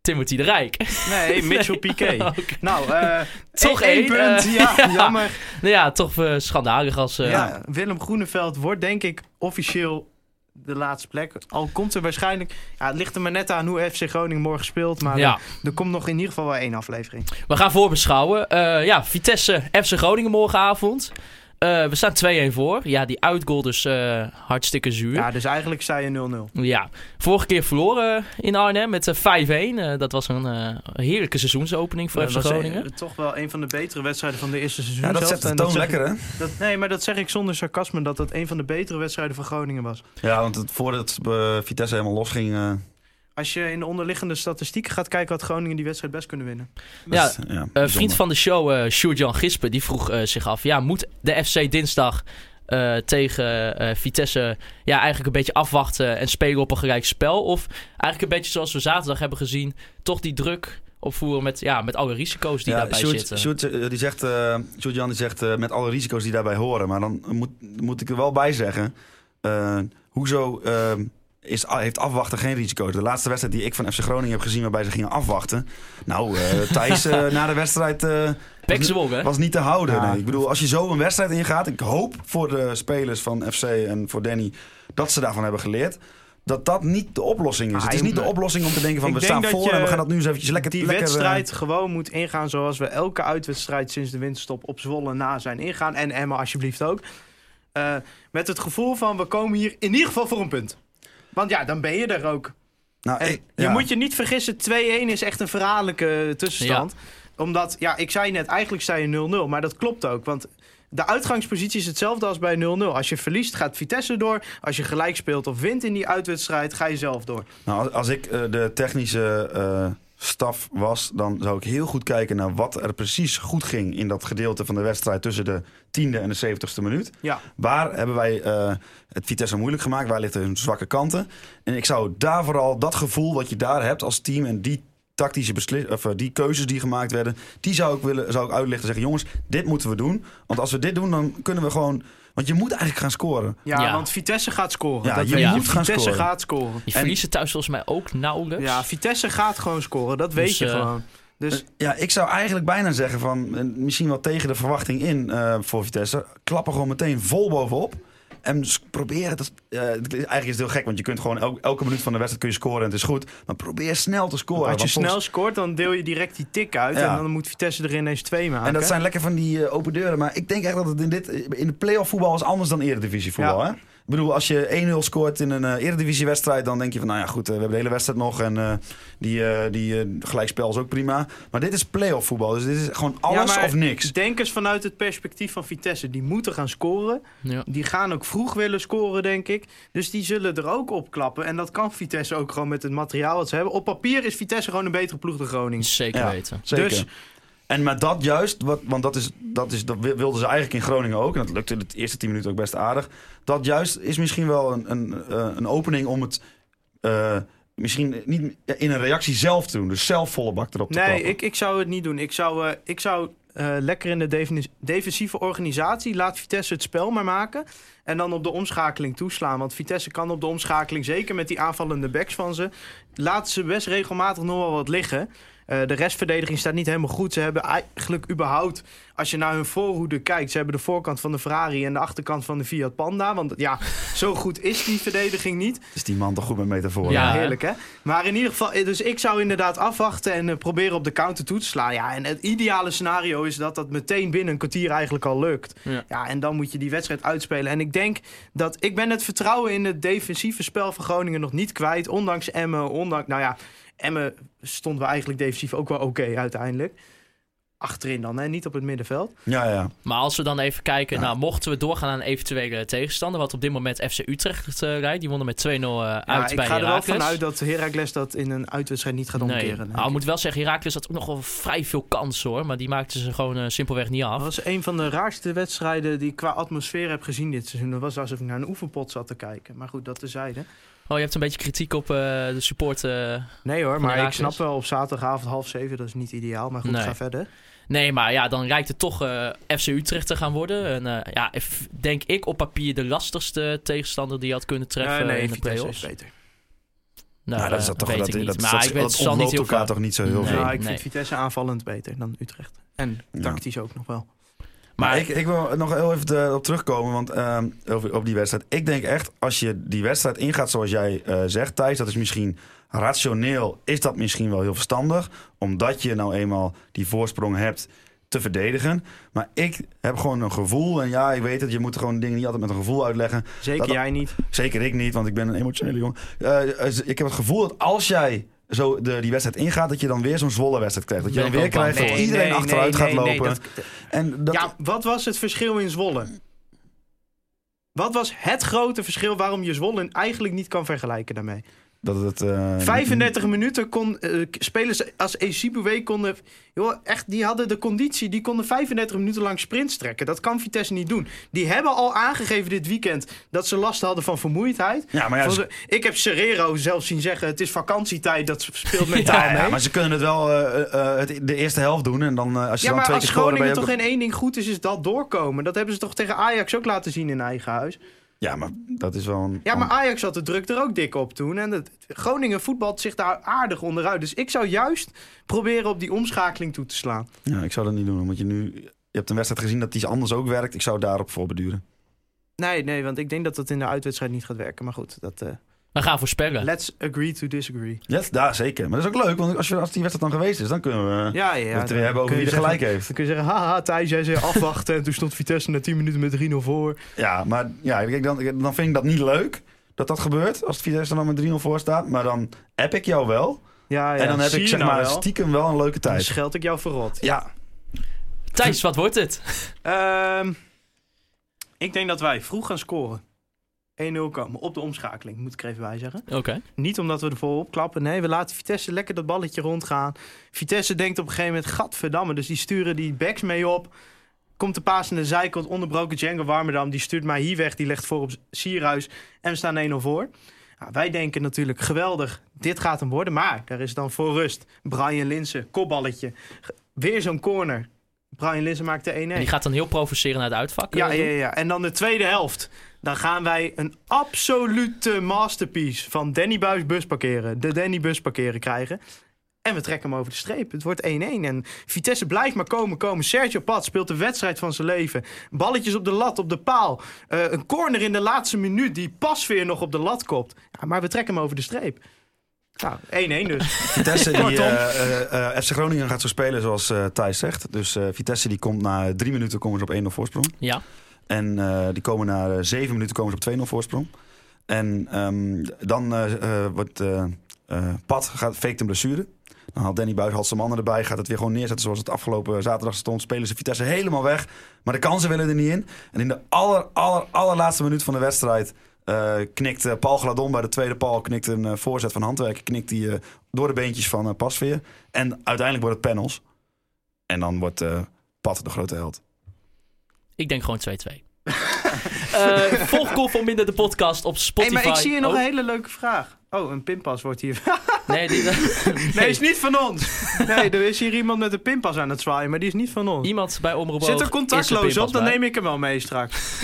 Timothy de Rijk. Nee, Mitchell nee. Piqué. Okay. Nou, uh, toch één punt. Uh, ja, ja, jammer. Nou ja, toch uh, schandalig als... Uh, ja, Willem Groeneveld wordt denk ik officieel... de laatste plek. Al komt er waarschijnlijk... Ja, het ligt er maar net aan hoe F C Groningen morgen speelt. Maar ja. er, er komt nog in ieder geval wel één aflevering. We gaan voorbeschouwen. Uh, ja, Vitesse F C Groningen morgenavond. Uh, we staan twee-een voor. Ja, die uitgoal dus uh, hartstikke zuur. Ja, dus eigenlijk zei je nul nul. Ja, vorige keer verloren in Arnhem met uh, vijf-een. Uh, dat was een uh, heerlijke seizoensopening voor ja, F C Groningen. Een, toch wel een van de betere wedstrijden van de eerste seizoen. Ja, dat zelf. Zet de toon lekker, hè? Dat, nee, maar dat zeg ik zonder sarcasme, dat dat een van de betere wedstrijden van Groningen was. Ja, want het, voordat uh, Vitesse helemaal losging... Uh... Als je in de onderliggende statistieken gaat kijken... had Groningen die wedstrijd best kunnen winnen. Ja, ja uh, vriend van de show, uh, Sjoerd-Jan Gispen... die vroeg uh, zich af... ja, moet de F C dinsdag uh, tegen uh, Vitesse... ja, eigenlijk een beetje afwachten... en spelen op een gelijk spel? Of eigenlijk een beetje zoals we zaterdag hebben gezien... toch die druk opvoeren met, ja, met alle risico's die ja, daarbij Sjoerd, zitten? Sjoerd-Jan die zegt, uh, Sjoerd-Jan die zegt uh, met alle risico's die daarbij horen. Maar dan moet, moet ik er wel bij zeggen... Uh, hoezo... Uh, Is, heeft afwachten geen risico's. De laatste wedstrijd die ik van F C Groningen heb gezien... waarbij ze gingen afwachten... Nou, uh, Thijs uh, na de wedstrijd... Uh, was, n- was niet te houden. Ja. Nee. Ik bedoel, als je zo een wedstrijd ingaat... Ik hoop voor de spelers van F C en voor Danny... dat ze daarvan hebben geleerd... dat dat niet de oplossing is. Ah, het is niet de oplossing om te denken van... we staan voor en we gaan dat nu eens eventjes lekker... Die lekker, wedstrijd uh, gewoon moet ingaan zoals we elke uitwedstrijd... sinds de winterstop op Zwolle na zijn ingaan. En Emma alsjeblieft ook. Uh, met het gevoel van... we komen hier in ieder geval voor een punt. Want ja, dan ben je er ook. Nou, ik, je ja. moet je niet vergissen, twee-een is echt een verraderlijke tussenstand. Ja. Omdat, ja, ik zei net, eigenlijk zei je nul nul, maar dat klopt ook. Want de uitgangspositie is hetzelfde als bij nul nul. Als je verliest, gaat Vitesse door. Als je gelijk speelt of wint in die uitwedstrijd, ga je zelf door. Nou, als, als ik uh, de technische uh, staf was, dan zou ik heel goed kijken naar wat er precies goed ging... in dat gedeelte van de wedstrijd tussen de tiende en de zeventigste minuut. Ja. Waar hebben wij... Uh, het Vitesse moeilijk gemaakt, waar ligt hun zwakke kanten. En ik zou daar vooral dat gevoel wat je daar hebt als team... en die tactische beslis- of die keuzes die gemaakt werden... die zou ik, willen, zou ik uitlichten en zeggen... jongens, dit moeten we doen. Want als we dit doen, dan kunnen we gewoon... Want je moet eigenlijk gaan scoren. Ja, ja. Want Vitesse gaat scoren. Ja, dat je ja. moet Vitesse gaan scoren. gaat scoren. Je verliezen thuis volgens mij ook nauwelijks. Ja, Vitesse gaat gewoon scoren, dat weet dus, je uh... gewoon. Dus ja, ik zou eigenlijk bijna zeggen van... misschien wel tegen de verwachting in uh, voor Vitesse... klappen gewoon meteen vol bovenop... En dus probeer het. Uh, eigenlijk is het heel gek, want je kunt gewoon elke, elke minuut van de wedstrijd kun je scoren en het is goed. Maar probeer snel te scoren. Als je snel volgens... scoort, dan deel je direct die tik uit. Ja. En dan moet Vitesse er ineens twee maken. En dat zijn lekker van die uh, open deuren. Maar ik denk echt dat het in, dit, in de play-off voetbal is anders dan eredivisie voetbal. Ja. Hè? Ik bedoel, als je één nul scoort in een uh, eredivisiewedstrijd... dan denk je van, nou ja, goed, uh, we hebben de hele wedstrijd nog... en uh, die, uh, die uh, gelijkspel is ook prima. Maar dit is play-off voetbal, dus dit is gewoon alles ja, of niks. Denk eens vanuit het perspectief van Vitesse. Die moeten gaan scoren. Ja. Die gaan ook vroeg willen scoren, denk ik. Dus die zullen er ook op klappen. En dat kan Vitesse ook gewoon met het materiaal wat ze hebben. Op papier is Vitesse gewoon een betere ploeg dan Groningen. Zeker ja, weten. Zeker. Dus... En maar dat juist, wat, want dat, is, dat, is, dat wilden ze eigenlijk in Groningen ook... en dat lukte de eerste tien minuten ook best aardig... dat juist is misschien wel een, een, een opening om het... Uh, misschien niet in een reactie zelf te doen. Dus zelf volle bak erop te nee, klappen. Nee, ik, ik zou het niet doen. Ik zou, uh, ik zou uh, lekker in de defini- defensieve organisatie... laat Vitesse het spel maar maken... en dan op de omschakeling toeslaan. Want Vitesse kan op de omschakeling, zeker met die aanvallende backs van ze... laten ze best regelmatig nog wel wat liggen... Uh, de restverdediging staat niet helemaal goed. Ze hebben eigenlijk überhaupt, als je naar hun voorhoede kijkt... ze hebben de voorkant van de Ferrari en de achterkant van de Fiat Panda. Want ja, zo goed is die verdediging niet. Is die man toch goed met metaforen? Ja, hè? Heerlijk hè? Maar in ieder geval, dus ik zou inderdaad afwachten... en uh, proberen op de counter toe te slaan. Ja, en het ideale scenario is dat dat meteen binnen een kwartier eigenlijk al lukt. Ja, ja en dan moet je die wedstrijd uitspelen. En ik denk dat, ik ben het vertrouwen in het defensieve spel van Groningen nog niet kwijt. Ondanks Emmen, ondanks, nou ja... Emmen stonden we eigenlijk defensief ook wel oké okay, uiteindelijk. Achterin dan, hè? Niet op het middenveld. Ja, ja. Maar als we dan even kijken... Ja. Nou, mochten we doorgaan aan een eventuele tegenstander... wat op dit moment F C Utrecht uh, rijdt. Die wonnen met twee nul uh, ja, uit bij Heracles. Ik ga er wel vanuit dat Heracles dat in een uitwedstrijd niet gaat omkeren. Nee. Nou, ik moet wel zeggen, Heracles had ook nog wel vrij veel kansen, hoor. Maar die maakten ze gewoon uh, simpelweg niet af. Dat was een van de raarste wedstrijden die ik qua atmosfeer heb gezien dit seizoen. Dat was alsof ik naar een oefenpot zat te kijken. Maar goed, dat terzijde. Oh, je hebt een beetje kritiek op uh, de support. Uh, nee hoor, maar ik snap wel op zaterdagavond half zeven, dat is niet ideaal. Maar goed, nee. Ga verder. Nee, maar ja, dan lijkt het toch uh, F C Utrecht te gaan worden. En uh, ja, denk ik op papier de lastigste tegenstander die je had kunnen treffen uh, nee, in de play-offs. Is beter. Nou, nou, dat is dat toch, dat, ik dat, maar dat, ik weet het zal niet heel elkaar toch niet zo heel nee, veel. Nou, ik nee. vind Vitesse aanvallend beter dan Utrecht. En tactisch ja. ook nog wel. Maar, maar ik, ik wil nog heel even op terugkomen, want uh, op, op die wedstrijd. Ik denk echt, als je die wedstrijd ingaat zoals jij uh, zegt, Thijs, dat is misschien rationeel, is dat misschien wel heel verstandig. Omdat je nou eenmaal die voorsprong hebt te verdedigen. Maar ik heb gewoon een gevoel. En ja, ik weet het. Je moet gewoon dingen niet altijd met een gevoel uitleggen. Zeker dat, jij niet. Zeker ik niet, want ik ben een emotionele jongen. Uh, ik heb het gevoel dat als jij zo de, die wedstrijd ingaat, dat je dan weer zo'n Zwolle wedstrijd krijgt. Dat je dan weer krijgt dat nee, iedereen nee, achteruit nee, gaat nee, lopen. Nee, dat, en dat, ja, wat was het verschil in Zwolle? Wat was het grote verschil waarom je Zwolle eigenlijk niet kan vergelijken daarmee? Dat het, uh, vijfendertig niet... minuten kon uh, spelers als Eziboué konden... Joh, echt, die hadden de conditie, die konden vijfendertig minuten lang sprints trekken. Dat kan Vitesse niet doen. Die hebben al aangegeven dit weekend dat ze last hadden van vermoeidheid. Ja, maar ja, ze... Ik heb Serrero zelfs zien zeggen, het is vakantietijd, dat speelt mentaal ja, mee. Ja, maar ze kunnen het wel uh, uh, de eerste helft doen. En dan, uh, als je ja, dan maar twee als keer Groningen scoren, toch in één ding goed is, is dat doorkomen. Dat hebben ze toch tegen Ajax ook laten zien in eigen huis. Ja, maar dat is wel een... Ja, maar Ajax had de druk er ook dik op toen. En het, Groningen voetbalt zich daar aardig onderuit. Dus ik zou juist proberen op die omschakeling toe te slaan. Ja, ik zou dat niet doen. Want je nu... Je hebt een wedstrijd gezien dat iets anders ook werkt. Ik zou daarop voorbeduren. Nee, nee, want ik denk dat dat in de uitwedstrijd niet gaat werken. Maar goed, dat... Uh... We gaan voorspellen. Let's agree to disagree. Ja, yes, daar zeker. Maar dat is ook leuk, want als, je, als die wedstrijd dan geweest is, dan kunnen we ja, ja, het dan hebben over wie er zeggen, gelijk heeft. Dan kun je zeggen, haha, Thijs, jij zei afwachten. En toen stond Vitesse na tien minuten met drie nul voor. Ja, maar ja, kijk, dan, dan vind ik dat niet leuk dat dat gebeurt. Als Vitesse dan met drie nul voor staat. Maar dan app ik jou wel. Ja, ja, en dan heb ik zeg nou maar, wel. stiekem wel een leuke tijd. Dan scheld ik jou verrot. Ja. Thijs, wat wordt het? um, ik denk dat wij vroeg gaan scoren. één nul komen op de omschakeling, moet ik er even bij zeggen. Okay. Niet omdat we er volop klappen. Nee, we laten Vitesse lekker dat balletje rondgaan. Vitesse denkt op een gegeven moment, gadverdamme. Dus die sturen die backs mee op. Komt de paas naar de zijkant, onderbroken Django Warmerdam. Die stuurt mij hier weg, die legt voor op Sierhuis. En we staan één nul voor. Nou, wij denken natuurlijk, geweldig, dit gaat hem worden. Maar daar is dan voor rust Brian Linssen, kopballetje. Weer zo'n corner. Brian Linssen maakt de één één. En die gaat dan heel provoceren naar het uitvak. Ja, ja, ja. En dan de tweede helft. Dan gaan wij een absolute masterpiece van Danny Buijs bus parkeren. De Danny bus parkeren krijgen. En we trekken hem over de streep. Het wordt één één. En Vitesse blijft maar komen, komen. Sergio Padt speelt de wedstrijd van zijn leven. Balletjes op de lat, op de paal. Uh, een corner in de laatste minuut die pas weer nog op de lat kopt. Ja, maar we trekken hem over de streep. Nou, één één dus. Vitesse die, uh, uh, F C Groningen gaat zo spelen zoals uh, Thijs zegt. Dus uh, Vitesse die komt na drie minuten komen ze op één nul voorsprong. Ja. En uh, die komen na uh, zeven minuten komen ze op twee nul voorsprong. En um, dan uh, uh, wordt uh, uh, Pat gaat faked een blessure. Dan haalt Danny Buijs, haalt zijn mannen erbij. Gaat het weer gewoon neerzetten zoals het afgelopen zaterdag stond. Spelen ze Vitesse helemaal weg. Maar de kansen willen er niet in. En in de aller, aller, allerlaatste minuut van de wedstrijd... Uh, knikt uh, Paul Gladon bij de tweede paal, knikt een uh, voorzet van Handwerker, knikt die uh, door de beentjes van uh, Pasveer. En uiteindelijk wordt het panels. En dan wordt uh, Pat de grote held. Ik denk gewoon twee twee. uh, volg Kop om Minder de podcast op Spotify. Hey, maar ik zie hier nog oh. een hele leuke vraag. Oh, een pinpas wordt hier... nee, die... nee. nee, is niet van ons. Nee, er is hier iemand met een pinpas aan het zwaaien, maar die is niet van ons. Iemand bij Omroep Oog. Zit er contactloos op, dan bij. neem ik hem wel mee straks.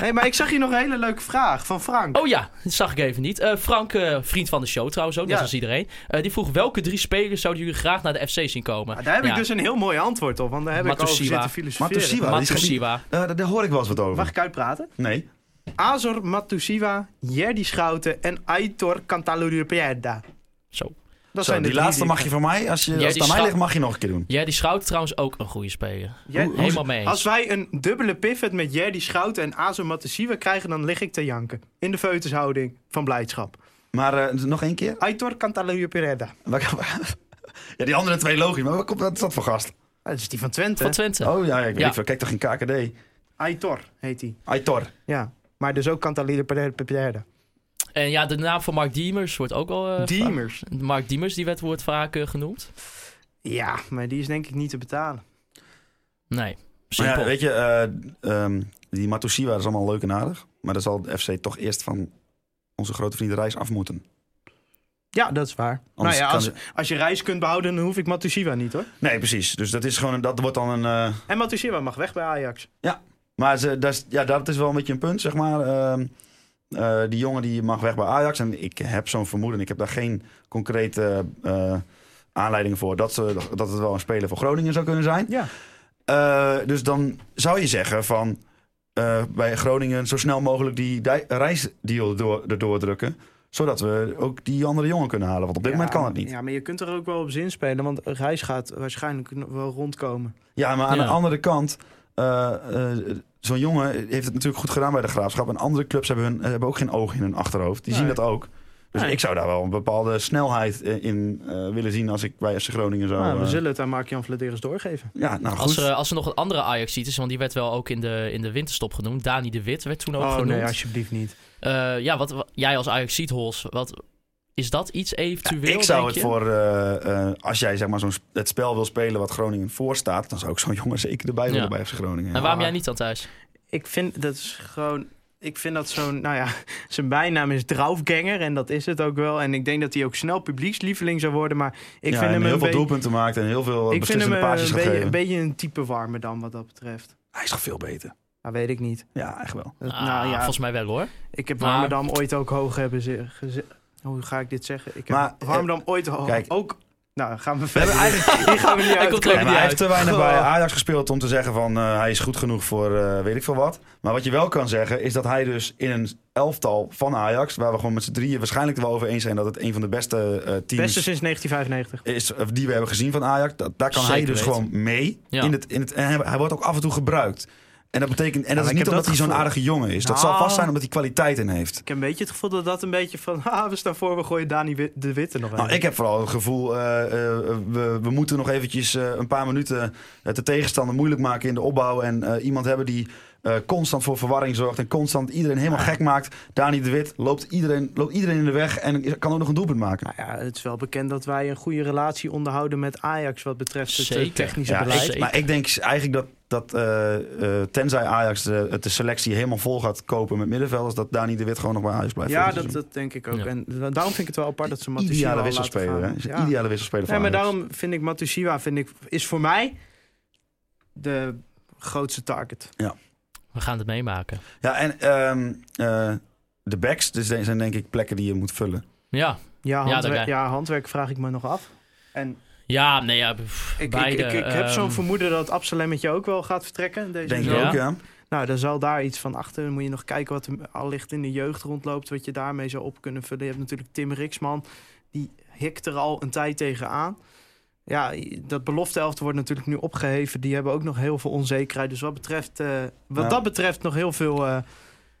Nee, maar ik zag hier nog een hele leuke vraag van Frank. Oh ja, dat zag ik even niet. Uh, Frank, uh, vriend van de show trouwens ook, net als iedereen. Uh, die vroeg, welke drie spelers zouden jullie graag naar de F C zien komen? Nou, daar heb ja. ik dus een heel mooi antwoord op, want daar heb Matusiwa. ik over zitten filosoferen. Matusiwa. Uh, daar hoor ik wel eens wat over. Mag ik uitpraten? Nee. Azor Matusiwa, Jerdy Schouten en Aitor Cantaloriopierda. Zo. Dat Zo, zijn die laatste mag je van mij, als, je, ja, als het aan mij ligt, mag je nog een keer doen. Jerdy Schouten trouwens ook een goede speler. Ja, Helemaal hoe, mee eens. Als wij een dubbele pivot met Jerdy Schouten en Azor Matusiwa krijgen, dan lig ik te janken. In de feutushouding van blijdschap. Maar uh, nog één keer? Aitor Cantaloriopierda. Ja, die andere twee logisch, maar wat is dat voor gast? Ja, dat is die van Twente. Van Twente. Oh ja, ik weet ja. veel. Kijk toch geen K K D. Aitor heet hij. Aitor. Ja, maar dus ook Cantaloriopierda. En ja, de naam van Mark Diemers wordt ook al... Uh, Diemers? Va- Mark Diemers, die werd, wordt vaak uh, genoemd. Ja, maar die is denk ik niet te betalen. Nee, simpel. Ja, weet je, uh, um, die Matusiwa is allemaal leuk en aardig. Maar daar zal de F C toch eerst van onze grote vriend Reis af moeten. Ja, dat is waar. Anders nou ja, als, als je Reis kunt behouden, dan hoef ik Matusiwa niet, hoor. Nee, precies. Dus dat is gewoon, dat wordt dan een... Uh... En Matusiwa mag weg bij Ajax. Ja, maar ze, dat, is, ja, dat is wel een beetje een punt, zeg maar... Uh, Uh, die jongen die mag weg bij Ajax. En ik heb zo'n vermoeden. Ik heb daar geen concrete uh, aanleiding voor. Dat, ze, dat het wel een speler voor Groningen zou kunnen zijn. Ja. Uh, dus dan zou je zeggen van... Uh, bij Groningen zo snel mogelijk die di- reisdeal door, erdoor drukken. Zodat we ook die andere jongen kunnen halen. Want op dit ja, moment kan het niet. Ja, maar je kunt er ook wel op zinspelen. Want Reis gaat waarschijnlijk wel rondkomen. Ja, maar aan ja. de andere kant... Uh, uh, zo'n jongen heeft het natuurlijk goed gedaan bij de Graafschap. En andere clubs hebben, hun, hebben ook geen oog in hun achterhoofd. Die nee. zien dat ook. Dus nee. ik zou daar wel een bepaalde snelheid in uh, willen zien als ik bij F C Groningen zou... Nou, we zullen het aan Marc-Jan Vladeres doorgeven. Ja, nou goed. Als er, als er nog een andere Ajaxiet is, want die werd wel ook in de, in de winterstop genoemd. Dani de Wit werd toen ook oh, genoemd. Oh nee, alsjeblieft niet. Uh, ja, wat, wat jij als Ajaxiet, Hols, wat... Is dat iets eventueel? Ja, ik zou denk het je? voor, uh, uh, als jij zeg maar zo'n sp- het spel wil spelen wat Groningen voorstaat, dan zou ik zo'n jongen zeker erbij willen ja. bij F C Groningen. En waarom ah. jij niet dan thuis? Ik vind dat is gewoon, ik vind dat zo'n, nou ja, zijn bijnaam is Draufganger en dat is het ook wel. En ik denk dat hij ook snel publiekslieveling zou worden, maar ik ja, vind hem heel een veel be- doelpunten maakt en heel veel ik beslissende paasjes gaat geven. Ik vind hem een be- beetje een type Warmerdam wat dat betreft. Hij is toch veel beter. Dat weet ik niet. Ja, echt wel. Dat, ah, nou, ja, volgens mij wel hoor. Ik heb Warmerdam maar... ooit ook hoog hebben ze- gezet. Hoe ga ik dit zeggen? Ik heb Warmerdam ooit al kijk, ook... Nou, gaan we verder. Hier gaan we niet uit. Hij, niet hij uit. heeft te weinig Goh. bij Ajax gespeeld om te zeggen van... Uh, hij is goed genoeg voor uh, weet ik veel wat. Maar wat je wel kan zeggen is dat hij dus in een elftal van Ajax... waar we gewoon met z'n drieën waarschijnlijk wel over eens zijn... dat het een van de beste uh, teams... Beste sinds negentien vijfennegentig. Is, die we hebben gezien van Ajax. Dat, daar kan Zeker hij dus weet. gewoon mee. Ja. In het, in het, en hij, hij wordt ook af en toe gebruikt. En dat betekent, en ja, dat is niet omdat dat hij zo'n aardige jongen is. Dat nou, zal vast zijn omdat hij kwaliteit in heeft. Ik heb een beetje het gevoel dat dat een beetje van... Ah, we staan voor, we gooien Dani de Witte nog even. Nou, ik heb vooral het gevoel... Uh, uh, we, we moeten nog eventjes uh, een paar minuten... de tegenstander moeilijk maken in de opbouw. En uh, iemand hebben die... Uh, constant voor verwarring zorgt en constant iedereen helemaal ja. gek maakt. Dani de Wit loopt iedereen, loopt iedereen in de weg en kan ook nog een doelpunt maken. Nou ja, het is wel bekend dat wij een goede relatie onderhouden met Ajax wat betreft het Zeker. technische ja, beleid. Ik, maar ik denk eigenlijk dat, dat uh, uh, tenzij Ajax de, de selectie helemaal vol gaat kopen met middenvelders, dat Dani de Wit gewoon nog bij Ajax blijft. Ja, dat, dat denk ik ook. Ja. En daarom vind ik het wel apart dat ze Matusiwa laten gaan. Is ja. Ideale wisselspeler van ja, maar Ajax. Daarom vind ik Matusiwa vind ik, is voor mij de grootste target. Ja. We gaan het meemaken. Ja, en um, uh, de backs dus zijn denk ik plekken die je moet vullen. Ja, ja, handwerk, ja, ja, handwerk vraag ik me nog af. En ja, nee, ja, pff, ik, beide, ik, ik, ik um... heb zo'n vermoeden dat Absalemmetje ook wel gaat vertrekken. Deze denk ik ook, ja. Nou, dan zal daar iets van achter. Dan moet je nog kijken wat er allicht in de jeugd rondloopt, wat je daarmee zou op kunnen vullen. Je hebt natuurlijk Tim Riksman, die hikt er al een tijd tegenaan. Ja, dat belofte elfte wordt natuurlijk nu opgeheven. Die hebben ook nog heel veel onzekerheid. Dus wat, betreft, uh, wat ja. dat betreft nog heel veel uh,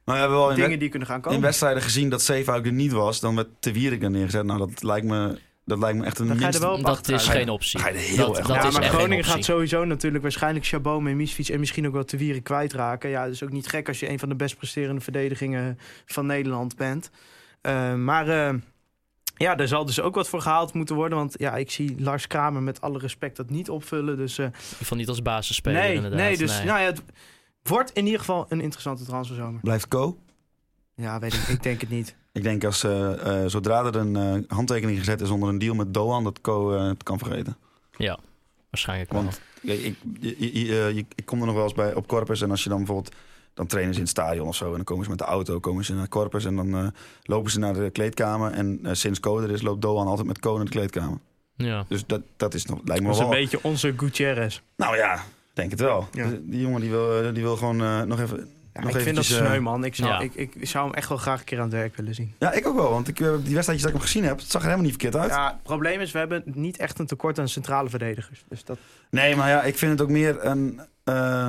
nou, ja, wel dingen we- die kunnen gaan komen. In wedstrijden gezien dat Zeefuik er niet was, dan werd Te Wierik er neergezet. Nou, dat lijkt me, dat lijkt me echt een minst... Dat is geen optie. Ga je er heel dat, erg dat ja, is maar echt Groningen gaat sowieso natuurlijk waarschijnlijk Chabot en Misfiets en misschien ook wel Te Wierik kwijtraken. Ja, dat is ook niet gek als je een van de best presterende verdedigingen van Nederland bent. Uh, maar... Uh, Ja, daar zal dus ook wat voor gehaald moeten worden. Want ja, ik zie Lars Kramer met alle respect dat niet opvullen. Dus, uh, ik vond niet als basisspeler nee, inderdaad. Nee, dus nee. Nou ja, het wordt in ieder geval een interessante transferzomer. Blijft Co? Ja, weet ik, ik denk het niet. Ik denk als uh, uh, zodra er een uh, handtekening gezet is onder een deal met Doan, dat Co uh, het kan vergeten. Ja, waarschijnlijk wel. Want ik, ik, ik, ik, ik kom er nog wel eens bij op Corpus en als je dan bijvoorbeeld... Dan trainen ze in het stadion of zo. En dan komen ze met de auto, komen ze naar Corpus. En dan uh, lopen ze naar de kleedkamer. En uh, sinds Co er is, loopt Doan altijd met Co naar de kleedkamer. Ja. Dus dat, dat is nog, lijkt me wel... Dat is een beetje onze Gutierrez. Nou ja, denk het wel. Ja. Dus die jongen die wil, die wil gewoon uh, nog even... Ja, nog ik eventjes, vind dat sneu, man. Ik zou, ja. ik, ik zou hem echt wel graag een keer aan het werk willen zien. Ja, ik ook wel. Want ik, die wedstrijdjes dat ik hem gezien heb, het zag er helemaal niet verkeerd uit. Ja, het probleem is, we hebben niet echt een tekort aan centrale verdedigers. Dus dat... Nee, maar ja, ik vind het ook meer een uh,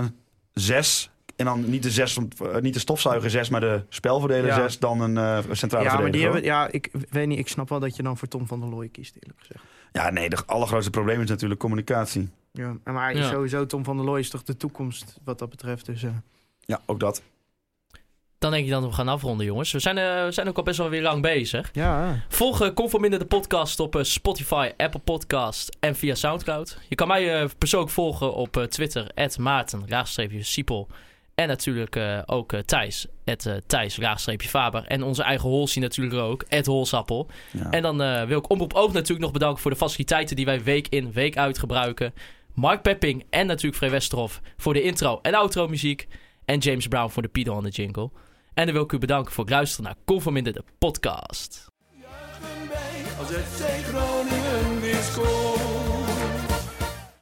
zes... En dan niet de, zes, niet de stofzuiger zes, maar de spelverdeler zes, ja. dan een uh, centrale ja, verdediger. Maar die hebben, ja, ik weet niet, ik snap wel dat je dan voor Tom van der Looy kiest, eerlijk gezegd. Ja, nee, het allergrootste probleem is natuurlijk communicatie. Ja, maar ja. sowieso, Tom van der Looy is toch de toekomst wat dat betreft. Dus, uh... Ja, ook dat. Dan denk ik dat we gaan afronden, jongens. We zijn, uh, we zijn ook al best wel weer lang bezig. Ja. Volg uh, Conforminder de podcast op uh, Spotify, Apple Podcast en via Soundcloud. Je kan mij uh, persoonlijk volgen op uh, Twitter, at maarten-siepel. En natuurlijk uh, ook uh, Thijs, at, uh, Thijs-Faber. En onze eigen Holsie natuurlijk ook, at Holsappel. Ja. En dan uh, wil ik Omroep Oog natuurlijk nog bedanken voor de faciliteiten die wij week in, week uit gebruiken. Mark Pepping en natuurlijk Frey Westerhof voor de intro en outro muziek. En James Brown voor de Piedel on the Jingle. En dan wil ik u bedanken voor het luisteren naar Conforminder de podcast. Juichen wij als F C Groningen weer scoort.